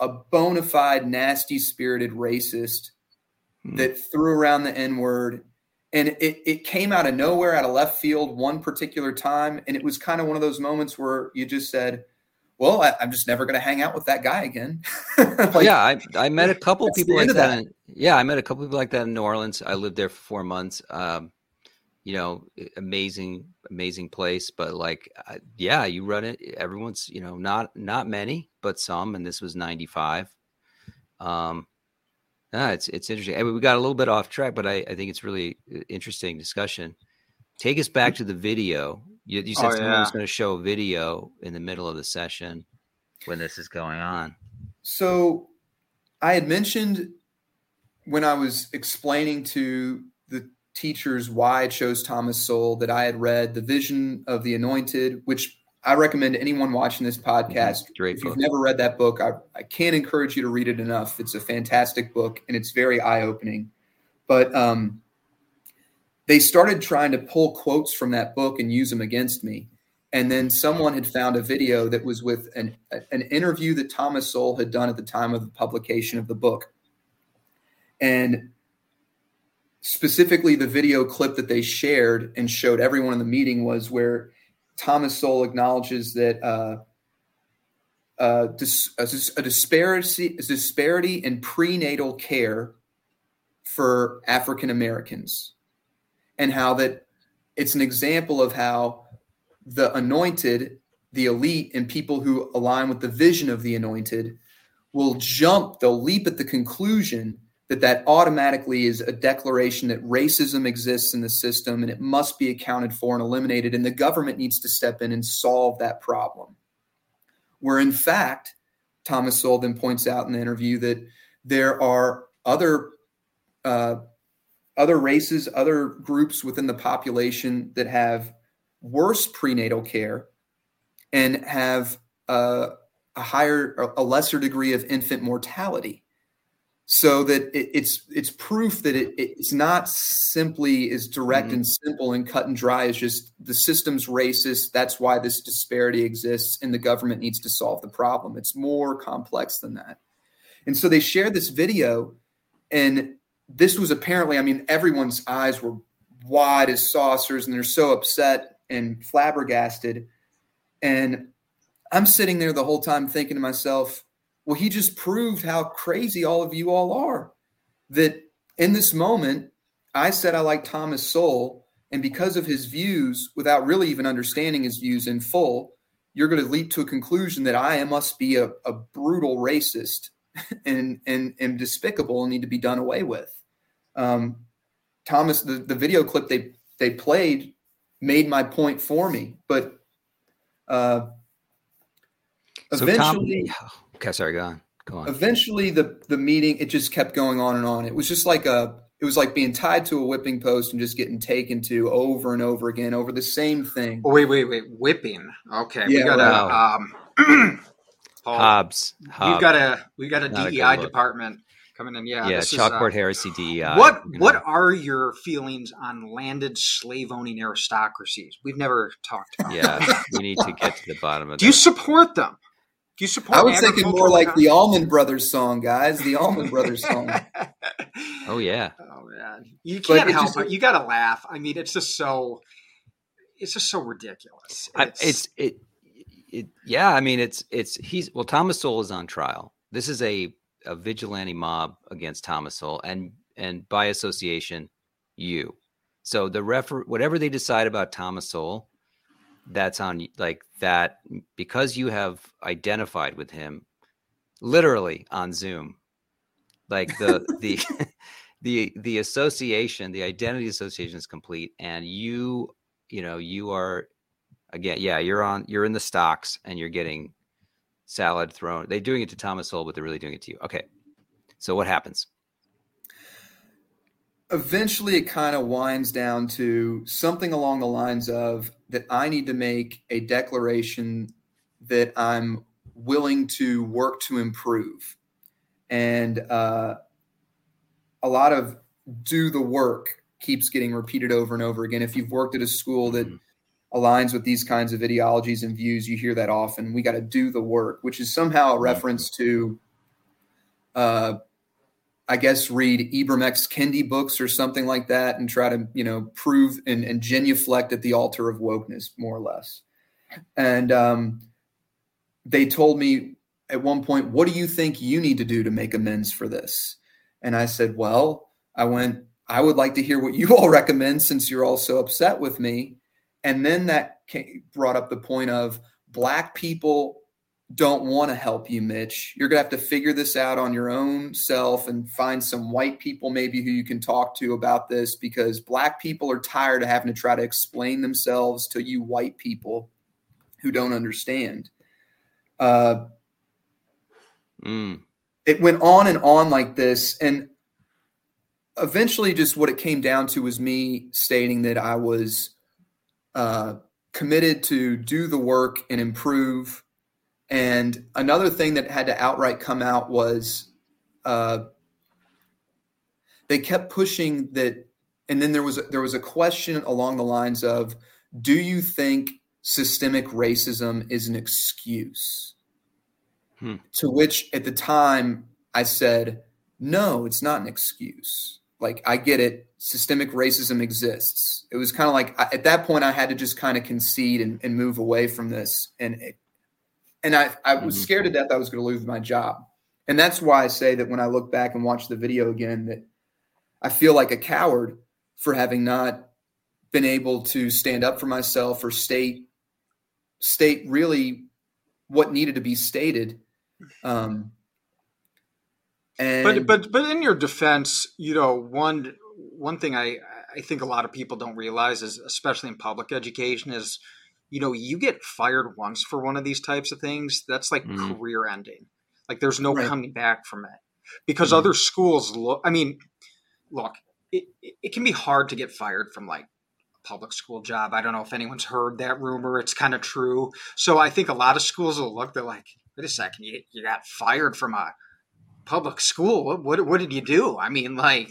a bona fide, nasty spirited racist that threw around the N-word. And it came out of nowhere, out of left field, one particular time. And it was kind of one of those moments where you just said, well, I'm just never going to hang out with that guy again. I met a couple people like that. I met a couple people like that in New Orleans. I lived there for 4 months. Amazing place. But like, you run it. Everyone's, not many, but some. And this was 95. It's interesting. I mean, we got a little bit off track, but I think it's really interesting discussion. Take us back to the video. You said someone was going to show a video in the middle of the session when this is going on. So I had mentioned when I was explaining to the teachers why I chose Thomas Sowell that I had read The Vision of the Anointed, which I recommend anyone watching this podcast. Great if you've never read that book, I can't encourage you to read it enough. It's a fantastic book, and it's very eye-opening. But they started trying to pull quotes from that book and use them against me. And then someone had found a video that was with an interview that Thomas Sowell had done at the time of the publication of the book. And specifically, the video clip that they shared and showed everyone in the meeting was where Thomas Sowell acknowledges that a disparity in prenatal care for African Americans, and how that it's an example of how the anointed, the elite, and people who align with the vision of the anointed they'll leap at the conclusion that automatically is a declaration that racism exists in the system and it must be accounted for and eliminated, and the government needs to step in and solve that problem. Where in fact, Thomas Sowell then points out in the interview that there are other races, other groups within the population that have worse prenatal care and have a lesser degree of infant mortality. So that it's proof that it's not simply as direct and simple and cut and dry as just the system's racist. That's why this disparity exists, and the government needs to solve the problem. It's more complex than that. And so they shared this video, and this was apparently, I mean, everyone's eyes were wide as saucers, and they're so upset and flabbergasted. And I'm sitting there the whole time thinking to myself, well, he just proved how crazy all of you all are. That in this moment, I said I like Thomas Sowell, and because of his views, without really even understanding his views in full, you're going to leap to a conclusion that I must be a brutal racist and despicable and need to be done away with. Thomas, the video clip they played made my point for me, but eventually. Okay, sorry, go on. Eventually the meeting, it just kept going on and on. It was just like it was like being tied to a whipping post and just getting taken to over and over again over the same thing. Wait, whipping. Okay. Yeah, we got Hobbs. We got a DEI department coming in. Yeah. Chalkboard Heresy DEI. What are your feelings on landed slave owning aristocracies? We've never talked about that. Yeah, we need to get to the bottom of that. Do you support them? Do you support? I was thinking more like the Allman Brothers song, guys. The Allman Brothers song. Oh yeah. Oh man, you can't help it. You got to laugh. I mean, it's just so ridiculous. He's Thomas Sowell is on trial. This is a vigilante mob against Thomas Sowell, and by association, you. So the whatever they decide about Thomas Sowell, that's on like that, because you have identified with him literally on Zoom, like the association, the identity association is complete. And you are again, you're in the stocks and you're getting salad thrown. They're doing it to Thomas Sowell, but they're really doing it to you. Okay. So what happens? eventually it kind of winds down to something along the lines of that I need to make a declaration that I'm willing to work to improve. And a lot of do the work keeps getting repeated over and over again. If you've worked at a school that aligns with these kinds of ideologies and views, you hear that often. We got to do the work, which is somehow a reference to, I guess, read Ibram X. Kendi books or something like that and try to, you know, prove and genuflect at the altar of wokeness, more or less. And they told me at one point, what do you think you need to do to make amends for this? And I said, well, I would like to hear what you all recommend since you're all so upset with me. And then that brought up the point of Black people don't want to help you, Mitch. You're going to have to figure this out on your own self and find some white people maybe who you can talk to about this, because Black people are tired of having to try to explain themselves to you white people who don't understand. It went on and on like this. And eventually just what it came down to was me stating that I was committed to do the work and improve. And another thing that had to outright come out was they kept pushing that. And then there was a question along the lines of, do you think systemic racism is an excuse? To which at the time I said, no, it's not an excuse. Like, I get it. Systemic racism exists. It was kind of like at that point I had to just kind of concede and move away from this. And I was scared to death I was going to lose my job. And that's why I say that when I look back and watch the video again, that I feel like a coward for having not been able to stand up for myself or state really what needed to be stated. But in your defense, you know, one thing I think a lot of people don't realize is, especially in public education, is, you know, you get fired once for one of these types of things, that's like career ending. Like, there's no coming back from it, because other schools look, it can be hard to get fired from like a public school job. I don't know if anyone's heard that rumor. It's kind of true. So I think a lot of schools will look, they're like, wait a second, you got fired from a public school. What did you do? I mean, like,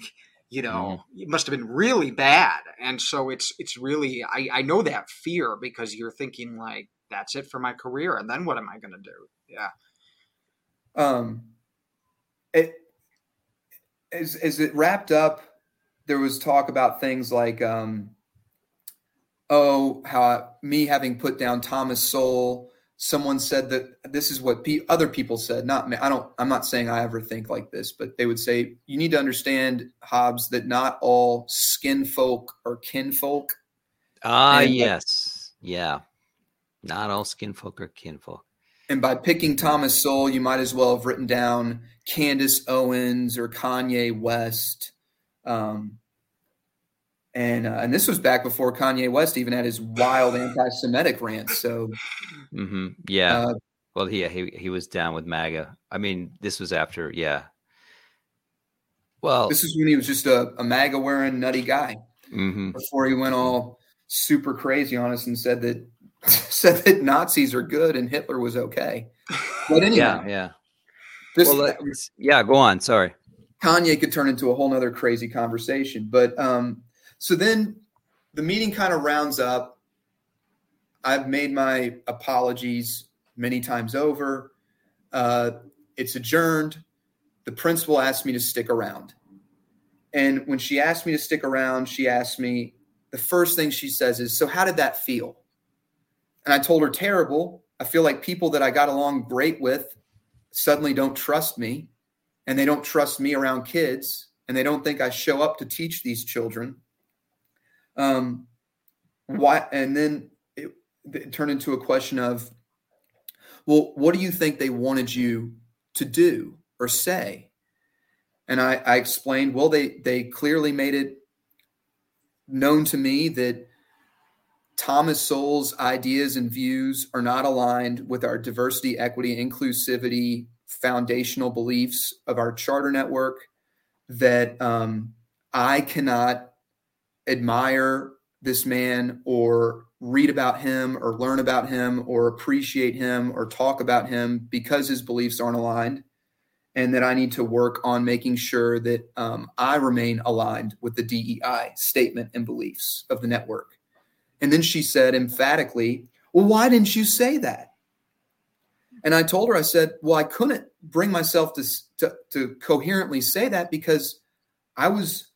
you know, it must have been really bad. And so it's really, I know that fear, because you're thinking like, that's it for my career. And then what am I going to do? Yeah. As it wrapped up, there was talk about things like, me having put down Thomas Sowell. Someone said that this is what other people said, not me. I'm not saying I ever think like this, but they would say, you need to understand, Hobbs, that not all skin folk are kinfolk. Yes. Yeah. Not all skin folk are kinfolk. And by picking Thomas Sowell, you might as well have written down Candace Owens or Kanye West. And this was back before Kanye West even had his wild anti-Semitic rant. So, well, he was down with MAGA. I mean, this was after, Well, this is when he was just a MAGA wearing nutty guy. Before he went all super crazy on us and said that Nazis are good and Hitler was okay. But anyway, go on. Sorry, Kanye could turn into a whole nother crazy conversation, but so then the meeting kind of rounds up. I've made my apologies many times over. It's adjourned. The principal asked me to stick around. And when she asked me to stick around, she asked me, the first thing she says is, so how did that feel? And I told her, terrible. I feel like people that I got along great with suddenly don't trust me, and they don't trust me around kids, and they don't think I show up to teach these children. Why? And then it turned into a question of, well, what do you think they wanted you to do or say? And I explained, well, they clearly made it known to me that Thomas Sowell's ideas and views are not aligned with our diversity, equity, inclusivity, foundational beliefs of our charter network, that I cannot admire this man or read about him or learn about him or appreciate him or talk about him because his beliefs aren't aligned, and that I need to work on making sure that I remain aligned with the DEI statement and beliefs of the network. And then she said emphatically, well, why didn't you say that? And I told her, I said, well, I couldn't bring myself to coherently say that because I was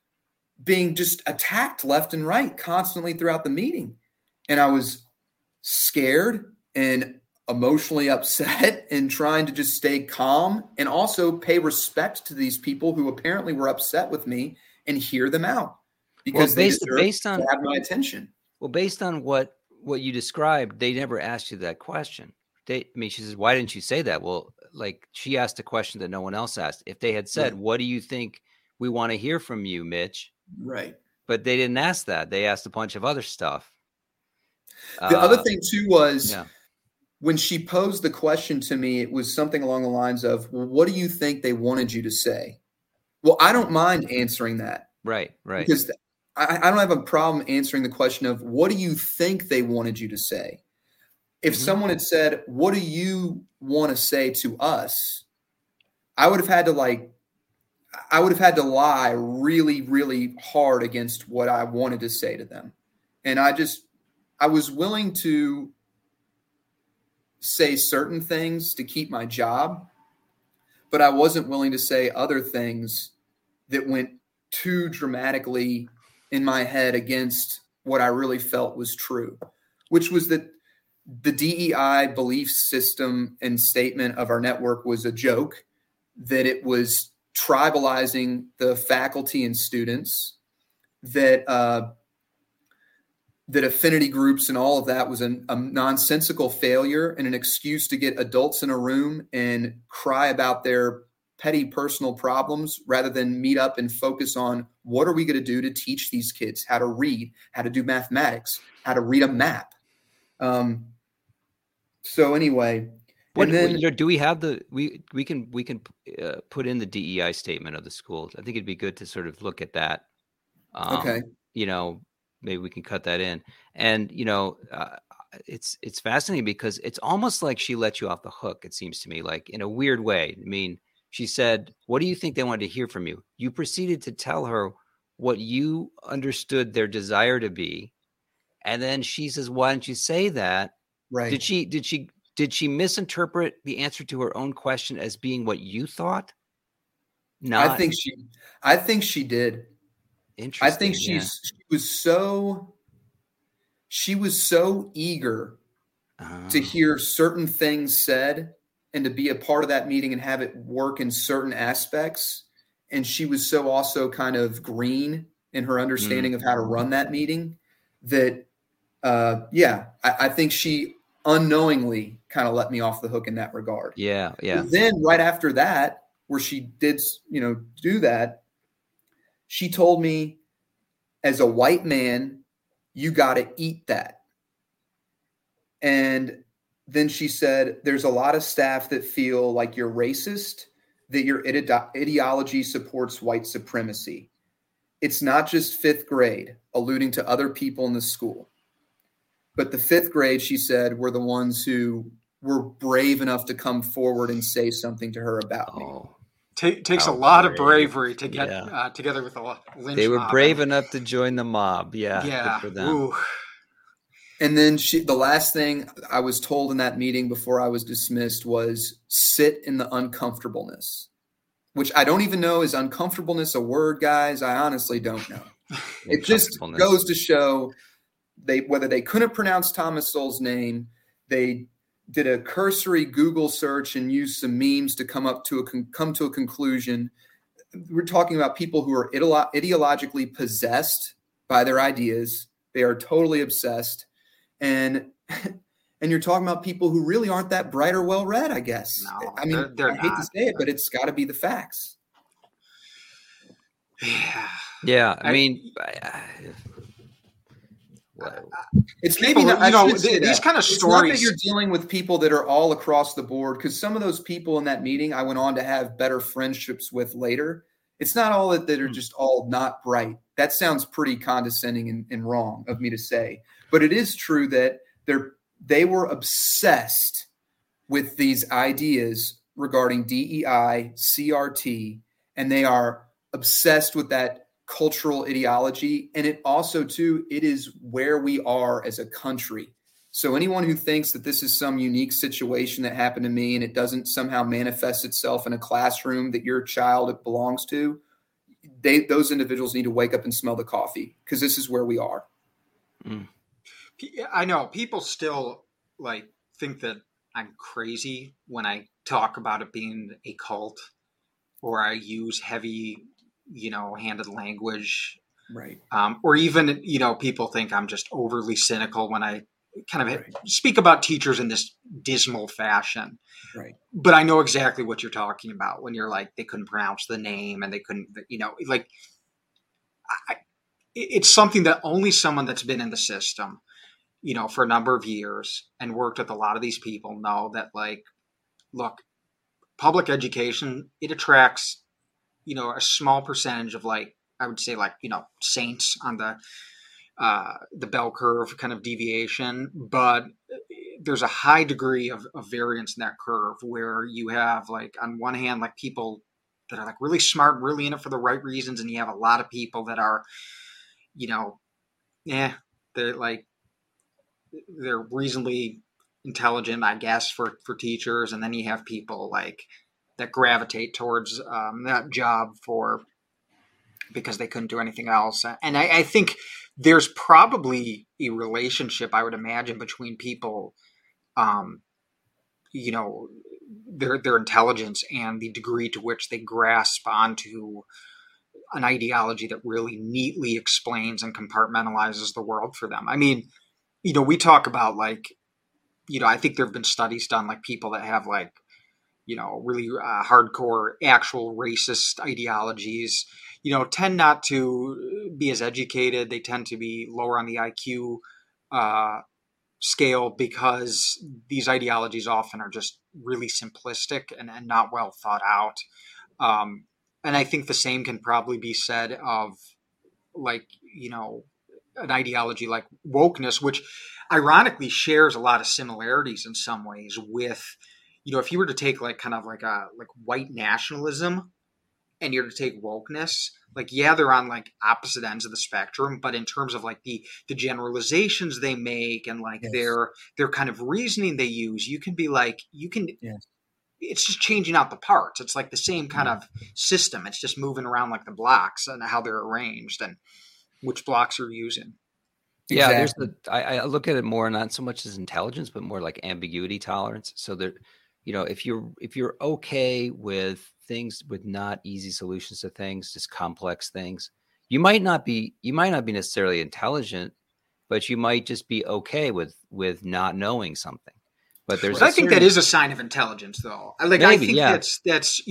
being just attacked left and right constantly throughout the meeting. And I was scared and emotionally upset and trying to just stay calm and also pay respect to these people who apparently were upset with me and hear them out because they deserve to have my attention. Well, based on what you described, they never asked you that question. She says, why didn't you say that? Well, like she asked a question that no one else asked. If they had said, what do you think we want to hear from you, Mitch? Right. But they didn't ask that. They asked a bunch of other stuff. The other thing too was when she posed the question to me, it was something along the lines of, well, what do you think they wanted you to say? Well, I don't mind answering that. Right. Right. Because I don't have a problem answering the question of what do you think they wanted you to say? If someone had said, what do you want to say to us? I would have had to lie really, really hard against what I wanted to say to them. And I was willing to say certain things to keep my job, but I wasn't willing to say other things that went too dramatically in my head against what I really felt was true, which was that the DEI belief system and statement of our network was a joke, that it was tribalizing the faculty and students, that that affinity groups and all of that was a nonsensical failure and an excuse to get adults in a room and cry about their petty personal problems rather than meet up and focus on what are we going to do to teach these kids how to read, how to do mathematics, how to read a map. So anyway, what, and then, do we have the, we can put in the DEI statement of the school. I think it'd be good to sort of look at that. Okay. You know, maybe we can cut that in. And, you know, it's fascinating because it's almost like she let you off the hook. It seems to me like in a weird way. I mean, she said, what do you think they wanted to hear from you? You proceeded to tell her what you understood their desire to be. And then she says, why didn't you say that? Right. Did she misinterpret the answer to her own question as being what you thought? No, I think she did. Interesting. I think she was so eager to hear certain things said and to be a part of that meeting and have it work in certain aspects. And she was so also kind of green in her understanding of how to run that meeting that, I think she unknowingly kind of let me off the hook in that regard. Yeah. Yeah. But then right after that, where she did, you know, do that, she told me, as a white man, you got to eat that. And then she said, there's a lot of staff that feel like you're racist, that your ideology supports white supremacy. It's not just fifth grade, alluding to other people in the school. But the fifth grade, she said, were the ones who were brave enough to come forward and say something to her about me. Takes a lot of bravery to get together with a lynch They were mob. Brave enough to join the mob. Yeah. Yeah. Good for them. Ooh. And then the last thing I was told in that meeting before I was dismissed was sit in the uncomfortableness, which I don't even know is uncomfortableness a word, guys. I honestly don't know. It just goes to show whether they couldn't pronounce Thomas Sowell's name, they did a cursory Google search and used some memes to come to a conclusion. We're talking about people who are ideologically possessed by their ideas. They are totally obsessed. And you're talking about people who really aren't that bright or well-read, I guess. No, I mean, I hate to say it, but it's got to be the facts. Yeah. Yeah. It's maybe not, these kind of stories. It's not that you're dealing with people that are all across the board, because some of those people in that meeting I went on to have better friendships with later. It's not all that are just all not bright. That sounds pretty condescending and wrong of me to say, but it is true that they were obsessed with these ideas regarding DEI, CRT, and they are obsessed with that cultural ideology. And it also, too, it is where we are as a country. So anyone who thinks that this is some unique situation that happened to me and it doesn't somehow manifest itself in a classroom that your child it belongs to, those individuals need to wake up and smell the coffee, because this is where we are. Mm. I know people still think that I'm crazy when I talk about it being a cult, or I use heavy, handed language. Right. Or even, people think I'm just overly cynical when I kind of speak about teachers in this dismal fashion. Right. But I know exactly what you're talking about when you're like, they couldn't pronounce the name and they couldn't, it's something that only someone that's been in the system, for a number of years and worked with a lot of these people know that look, public education, it attracts, a small percentage of I would say saints on the bell curve kind of deviation, but there's a high degree of variance in that curve where you have on one hand, people that are really smart, really in it for the right reasons. And you have a lot of people that are, they're reasonably intelligent, I guess, for teachers. And then you have people that gravitate towards that job because they couldn't do anything else. And I think there's probably a relationship, I would imagine, between people, their intelligence and the degree to which they grasp onto an ideology that really neatly explains and compartmentalizes the world for them. I mean, we talk about I think there've been studies done, people that have really hardcore actual racist ideologies, tend not to be as educated. They tend to be lower on the IQ scale because these ideologies often are just really simplistic and not well thought out. And I think the same can probably be said of an ideology like wokeness, which ironically shares a lot of similarities in some ways with, if you were to take kind of white nationalism and you're to take wokeness, they're on opposite ends of the spectrum, but in terms of the generalizations they make and yes. their kind of reasoning they use, you can be yes. It's just changing out the parts. It's the same kind of system. It's just moving around the blocks and how they're arranged and which blocks are using. Exactly. Yeah, I look at it more not so much as intelligence, but more like ambiguity tolerance. So that, if you're okay with things with not easy solutions to things, just complex things, you might not be necessarily intelligent, but you might just be okay with not knowing something. But there's, I think that is a sign of intelligence, though. Maybe, I think that's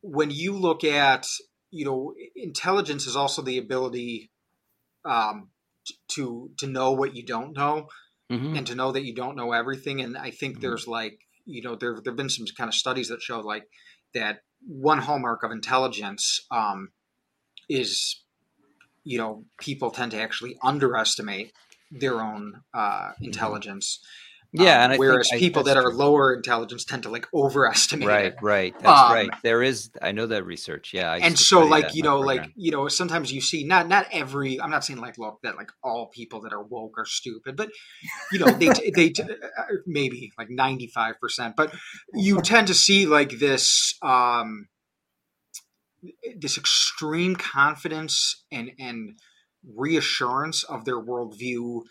when you look at intelligence is also the ability to know what you don't know, mm-hmm. and to know that you don't know everything. And I think mm-hmm. there's there've been some kind of studies that show that one hallmark of intelligence is, people tend to actually underestimate their own intelligence. Yeah. And whereas people that are lower intelligence tend to overestimate. Right. It. Right. That's right. There is, I know that research. Yeah. Sometimes you see not every, I'm not saying all people that are woke are stupid, but they maybe 95%, but you tend to see this, this extreme confidence and reassurance of their worldview.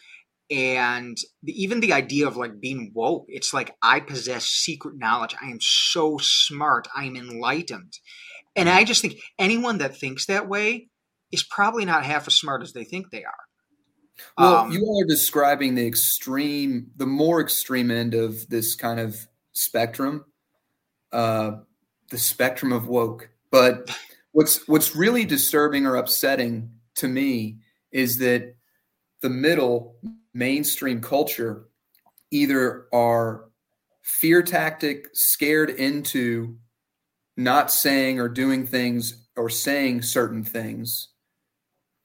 And even the idea of being woke, it's I possess secret knowledge. I am so smart. I am enlightened. And I just think anyone that thinks that way is probably not half as smart as they think they are. Well, you are describing the more extreme end of this kind of spectrum, the spectrum of woke. But what's really disturbing or upsetting to me is that the middle mainstream culture either are fear tactic, scared into not saying or doing things or saying certain things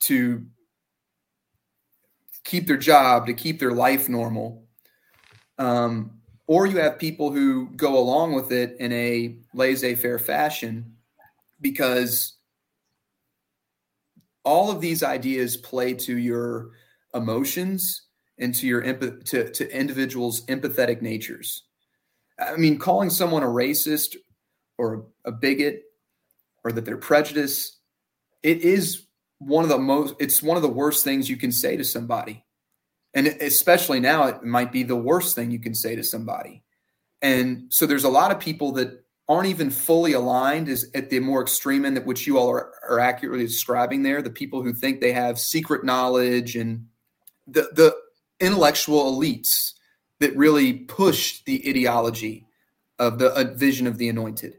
to keep their job, to keep their life normal. Or you have people who go along with it in a laissez-faire fashion, because all of these ideas play to your emotions and to your to individuals' empathetic natures. I mean, calling someone a racist or a bigot or that they're prejudiced, it is one of the most, it's one of the worst things you can say to somebody. And especially now, it might be the worst thing you can say to somebody. And so there's a lot of people that aren't even fully aligned is at the more extreme end, that which you all are accurately describing there, the people who think they have secret knowledge, and the intellectual elites that really push the ideology of the vision of the anointed.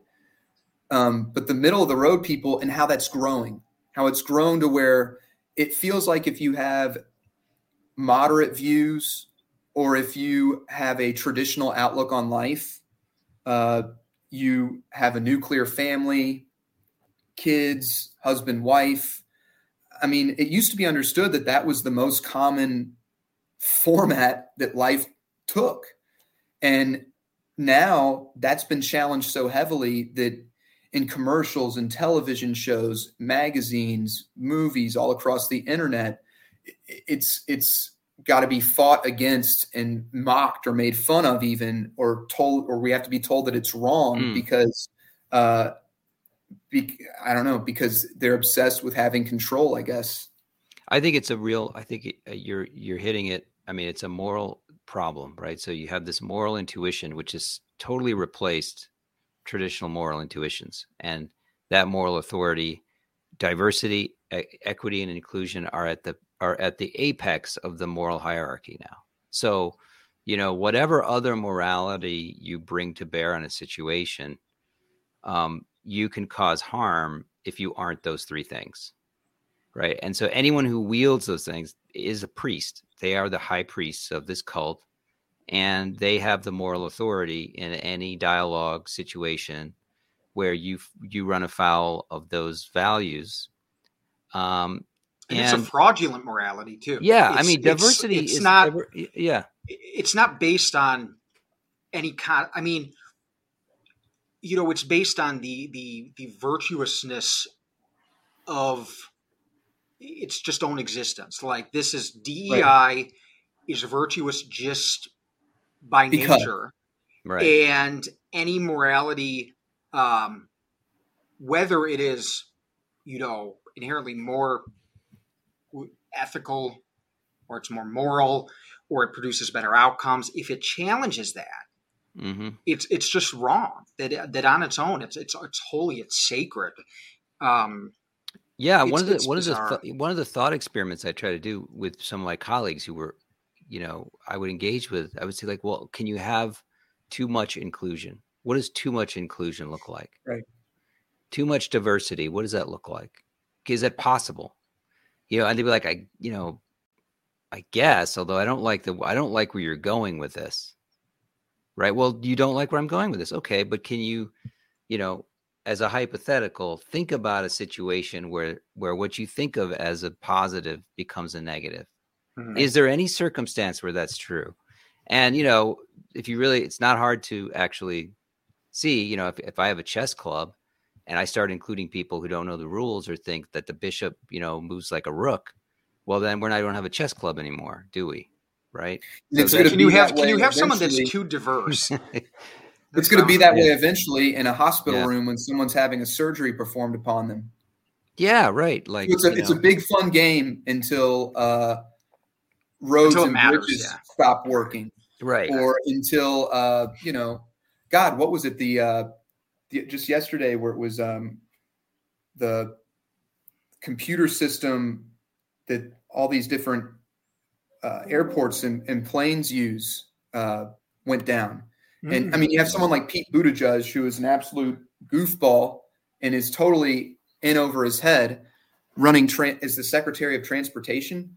But the middle of the road people, and how that's growing, how it's grown to where it feels like if you have moderate views, or if you have a traditional outlook on life, you have a nuclear family, kids, husband, wife. I mean, it used to be understood that that was the most common format that life took. And now that's been challenged so heavily that in commercials and television shows, magazines, movies, all across the internet, it's got to be fought against and mocked or made fun of, even, or told, or we have to be told that it's wrong because, I don't know, because they're obsessed with having control, I guess. I think it's a real, I think you're hitting it. I mean, it's a moral problem, right? So you have this moral intuition, which has totally replaced traditional moral intuitions, and that moral authority, diversity, equity, and inclusion are at the apex of the moral hierarchy now. So, you know, whatever other morality you bring to bear on a situation, you can cause harm if you aren't those three things, right? And so anyone who wields those things is a priest. They are the high priests of this cult, and they have the moral authority in any dialogue situation where you run afoul of those values. And it's a fraudulent morality too. Yeah. I mean, diversity is not, yeah, it's not based on any kind. I mean, you know, it's based on the virtuousness of its just own existence. Like, this is DEI is virtuous just by nature. Right. And any morality, whether it is, you know, inherently more ethical, or it's more moral, or it produces better outcomes, if it challenges that, it's just wrong. That on its own, it's holy, it's sacred. Yeah, one of the thought experiments I try to do with some of my colleagues who were, you know, I would engage with, I would say, like, well, can you have too much inclusion? What does too much inclusion look like? Right. Too much diversity, what does that look like? Is that possible? You know, and they'd be like, I guess, although I don't like where you're going with this. Right. Well, you don't like where I'm going with this. Okay. But can you, you know, as a hypothetical, think about a situation where what you think of as a positive becomes a negative. Mm-hmm. Is there any circumstance where that's true? And, you know, if you really, it's not hard to actually see, you know, if I have a chess club, and I start including people who don't know the rules or think that the bishop, you know, moves like a rook, well, then we don't have a chess club anymore, do we? Right? So can you have someone that's too diverse? It's going to be that way eventually in a hospital room when someone's having a surgery performed upon them. Yeah, right. Like, so it's a big fun game until roads and bridges stop working, right? Or until God, what was it? Just yesterday, where it was the computer system that all these different airports and planes use went down. Mm-hmm. And I mean, you have someone like Pete Buttigieg, who is an absolute goofball and is totally in over his head, running as the Secretary of Transportation.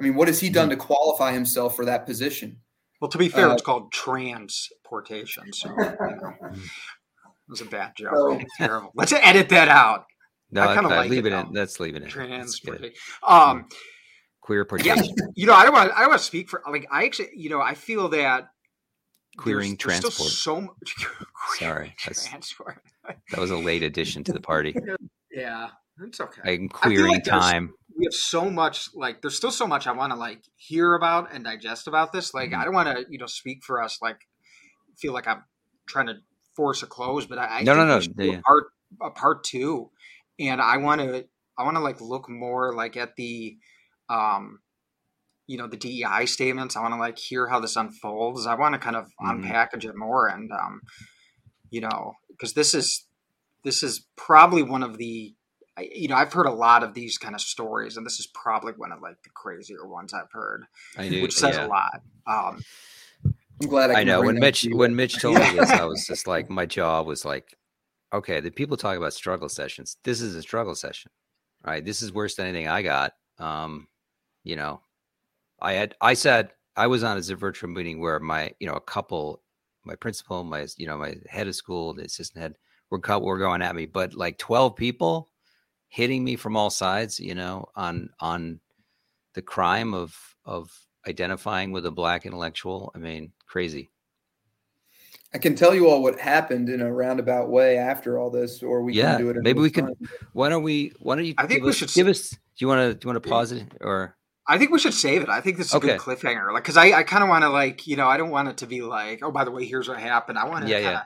I mean, what has he done to qualify himself for that position? Well, to be fair, it's called transportation. So, you know. was a bad joke. So, terrible. Let's edit that out. No, I kind of like leave it in. Let's leave it in. Trans. Queer participation. Yeah, I don't want to speak for, like, I actually, I feel that queering transport. There's still so much queering transport. That was a late addition to the party. Yeah, it's okay. I'm queering time. We have so much, like, there's still so much I want to, like, hear about and digest about this. Like, I don't want to, speak for us, like, feel like I'm trying to force a close, but I think a part two. And I want to like look more like at the, the DEI statements. I want to like hear how this unfolds. I want to kind of unpackage it more. And, because this is probably one of the, I've heard a lot of these kind of stories, and this is probably one of like the crazier ones I've heard, which says a lot. I'm glad I know when Mitch told me this, I was just like, my jaw was like, okay, the people talk about struggle sessions. This is a struggle session, right? This is worse than anything I got. I was on a virtual meeting where my, a couple, my principal, my, my head of school, the assistant head were going at me, but like 12 people hitting me from all sides, on the crime of identifying with a Black intellectual. I mean, crazy. I can tell you all what happened in a roundabout way after all this, or we can do it. Maybe we could. Why don't you? I think we should give us. Do you want to pause it, or? I think we should save it. I think this is a good cliffhanger, like, because I kind of want to, like, I don't want it to be like, oh, by the way, here's what happened. I want to. Yeah.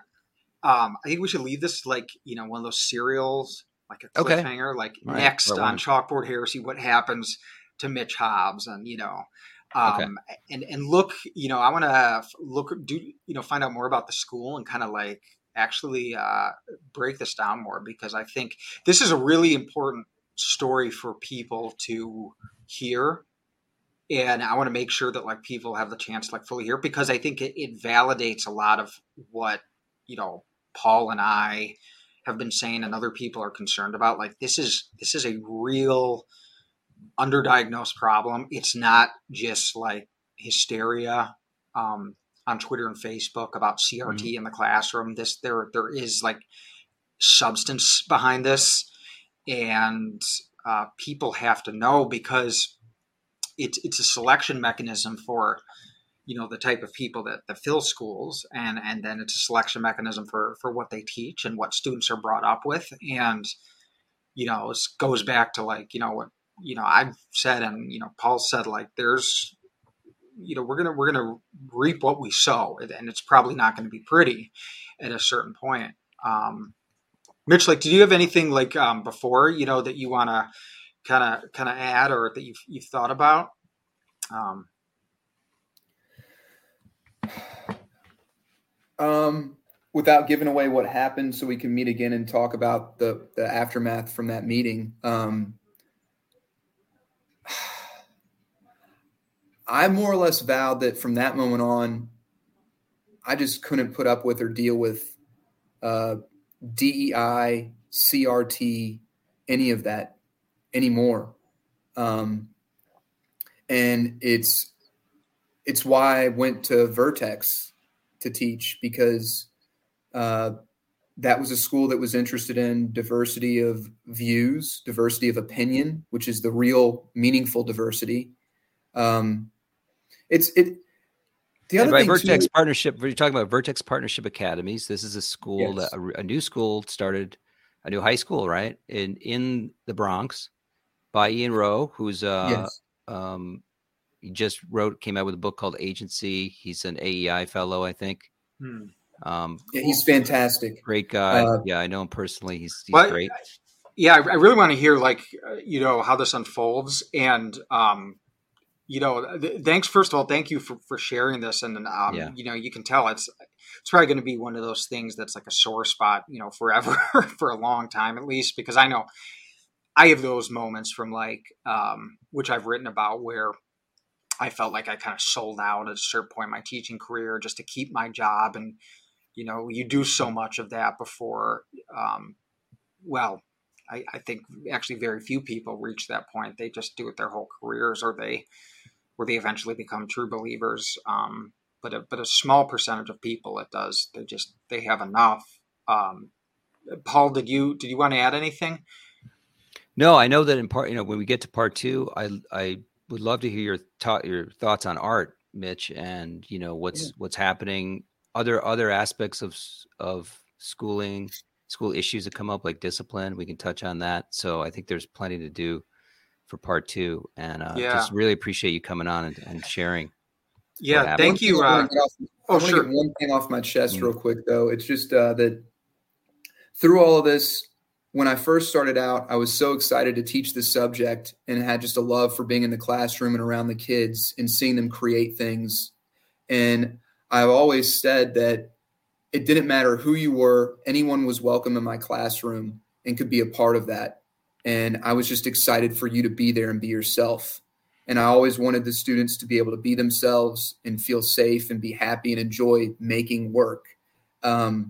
I think we should leave this like one of those serials, like a cliffhanger, like right. Next right. on Chalkboard Heresy, what happens to Mitch Hobbs, and and look, I want to find out more about the school and kind of like actually break this down more, because I think this is a really important story for people to hear. And I want to make sure that like people have the chance to like fully hear, because I think it validates a lot of what, Paul and I have been saying and other people are concerned about. Like, this is a real underdiagnosed problem. It's not just like hysteria on Twitter and Facebook about CRT in the classroom. There is like substance behind this, and people have to know, because it's a selection mechanism for the type of people that fill schools, and then it's a selection mechanism for what they teach and what students are brought up with, and it goes back to like what. I've said, and Paul said, like, there's, we're gonna reap what we sow, and it's probably not going to be pretty at a certain point. Mitch, like, do you have anything like before that you want to kind of add, or that you've thought about? Without giving away what happened, so we can meet again and talk about the aftermath from that meeting. I more or less vowed that from that moment on, I just couldn't put up with or deal with DEI, CRT, any of that anymore. And it's why I went to Vertex to teach, because that was a school that was interested in diversity of views, diversity of opinion, which is the real meaningful diversity. The other thing Vertex too, partnership. We're talking about Vertex Partnership Academies. This is a school that a new school started, a new high school, right? In the Bronx, by Ian Rowe, who's he just came out with a book called Agency. He's an AEI fellow, I think. He's fantastic. Great guy. I know him personally. He's great. I really want to hear like how this unfolds, and thanks. First of all, thank you for sharing this. And, you can tell it's probably going to be one of those things that's like a sore spot, forever for a long time, at least, because I know I have those moments from like, which I've written about, where I felt like I kind of sold out at a certain point in my teaching career just to keep my job. And, you do so much of that before, I think actually very few people reach that point. They just do it their whole careers, or they eventually become true believers. But a small percentage of people, it does. They have enough Paul, did you want to add anything? No, I know that in part, when we get to part two, I would love to hear your thoughts on art, Mitch, and what's happening, other aspects of schooling, school issues that come up like discipline. We can touch on that. So I think there's plenty to do for part two, and just really appreciate you coming on and sharing. Yeah. Thank you. I want to get one thing off my chest real quick though. It's just that through all of this, when I first started out, I was so excited to teach this subject and had just a love for being in the classroom and around the kids and seeing them create things. And I've always said that it didn't matter who you were, anyone was welcome in my classroom and could be a part of that. And I was just excited for you to be there and be yourself. And I always wanted the students to be able to be themselves and feel safe and be happy and enjoy making work. I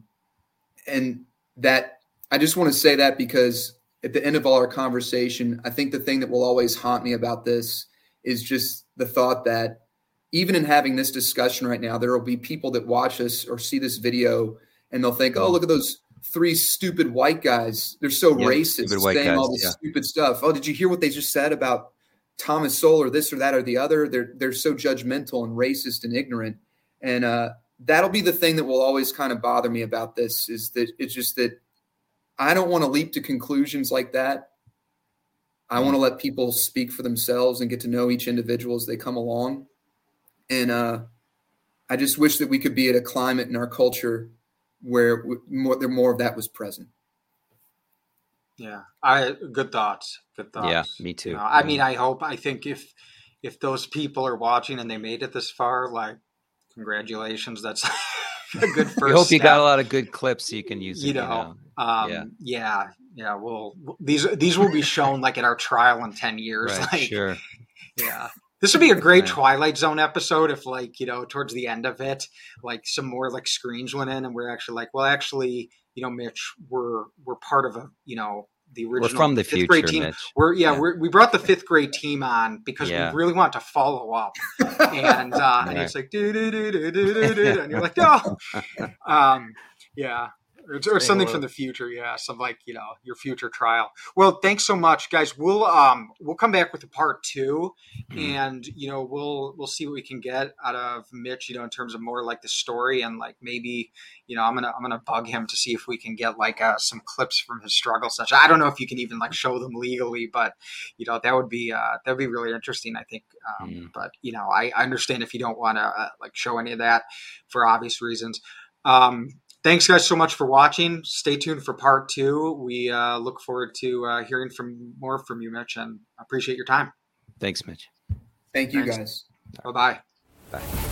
just want to say that because at the end of all our conversation, I think the thing that will always haunt me about this is just the thought that even in having this discussion right now, there will be people that watch us or see this video and they'll think, oh, look at those three stupid white guys. They're so racist saying all this stupid stuff. Oh, did you hear what they just said about Thomas Sowell or this or that or the other? They're so judgmental and racist and ignorant. And that'll be the thing that will always kind of bother me about this, is that it's just that I don't want to leap to conclusions like that. I want to let people speak for themselves and get to know each individual as they come along. And I just wish that we could be at a climate in our culture where more of that was present. Yeah. Good thoughts. Yeah, me too. I think if those people are watching and they made it this far, congratulations. That's a good first. We hope you got a lot of good clips so you can use it. These will be shown in our trial in 10 years. Right, sure. Yeah. This would be a great Twilight Zone episode if towards the end of it, some more screens went in and we're actually Mitch, we're part of the original we're from the fifth grade team. Mitch. We brought the fifth grade team on because we really want to follow up. And and it's do and you're no. Or something from the future, some your future trial. Well, thanks so much, guys. We'll come back with a part two, and we'll see what we can get out of Mitch, in terms of more the story, and maybe I'm gonna bug him to see if we can get some clips from his struggle session. I don't know if you can even show them legally, but that would be really interesting, I think. But I understand if you don't want to show any of that for obvious reasons. Thanks, guys, so much for watching. Stay tuned for part two. We look forward to hearing more from you, Mitch, and appreciate your time. Thanks, Mitch. Thank you, guys. Bye-bye. Bye.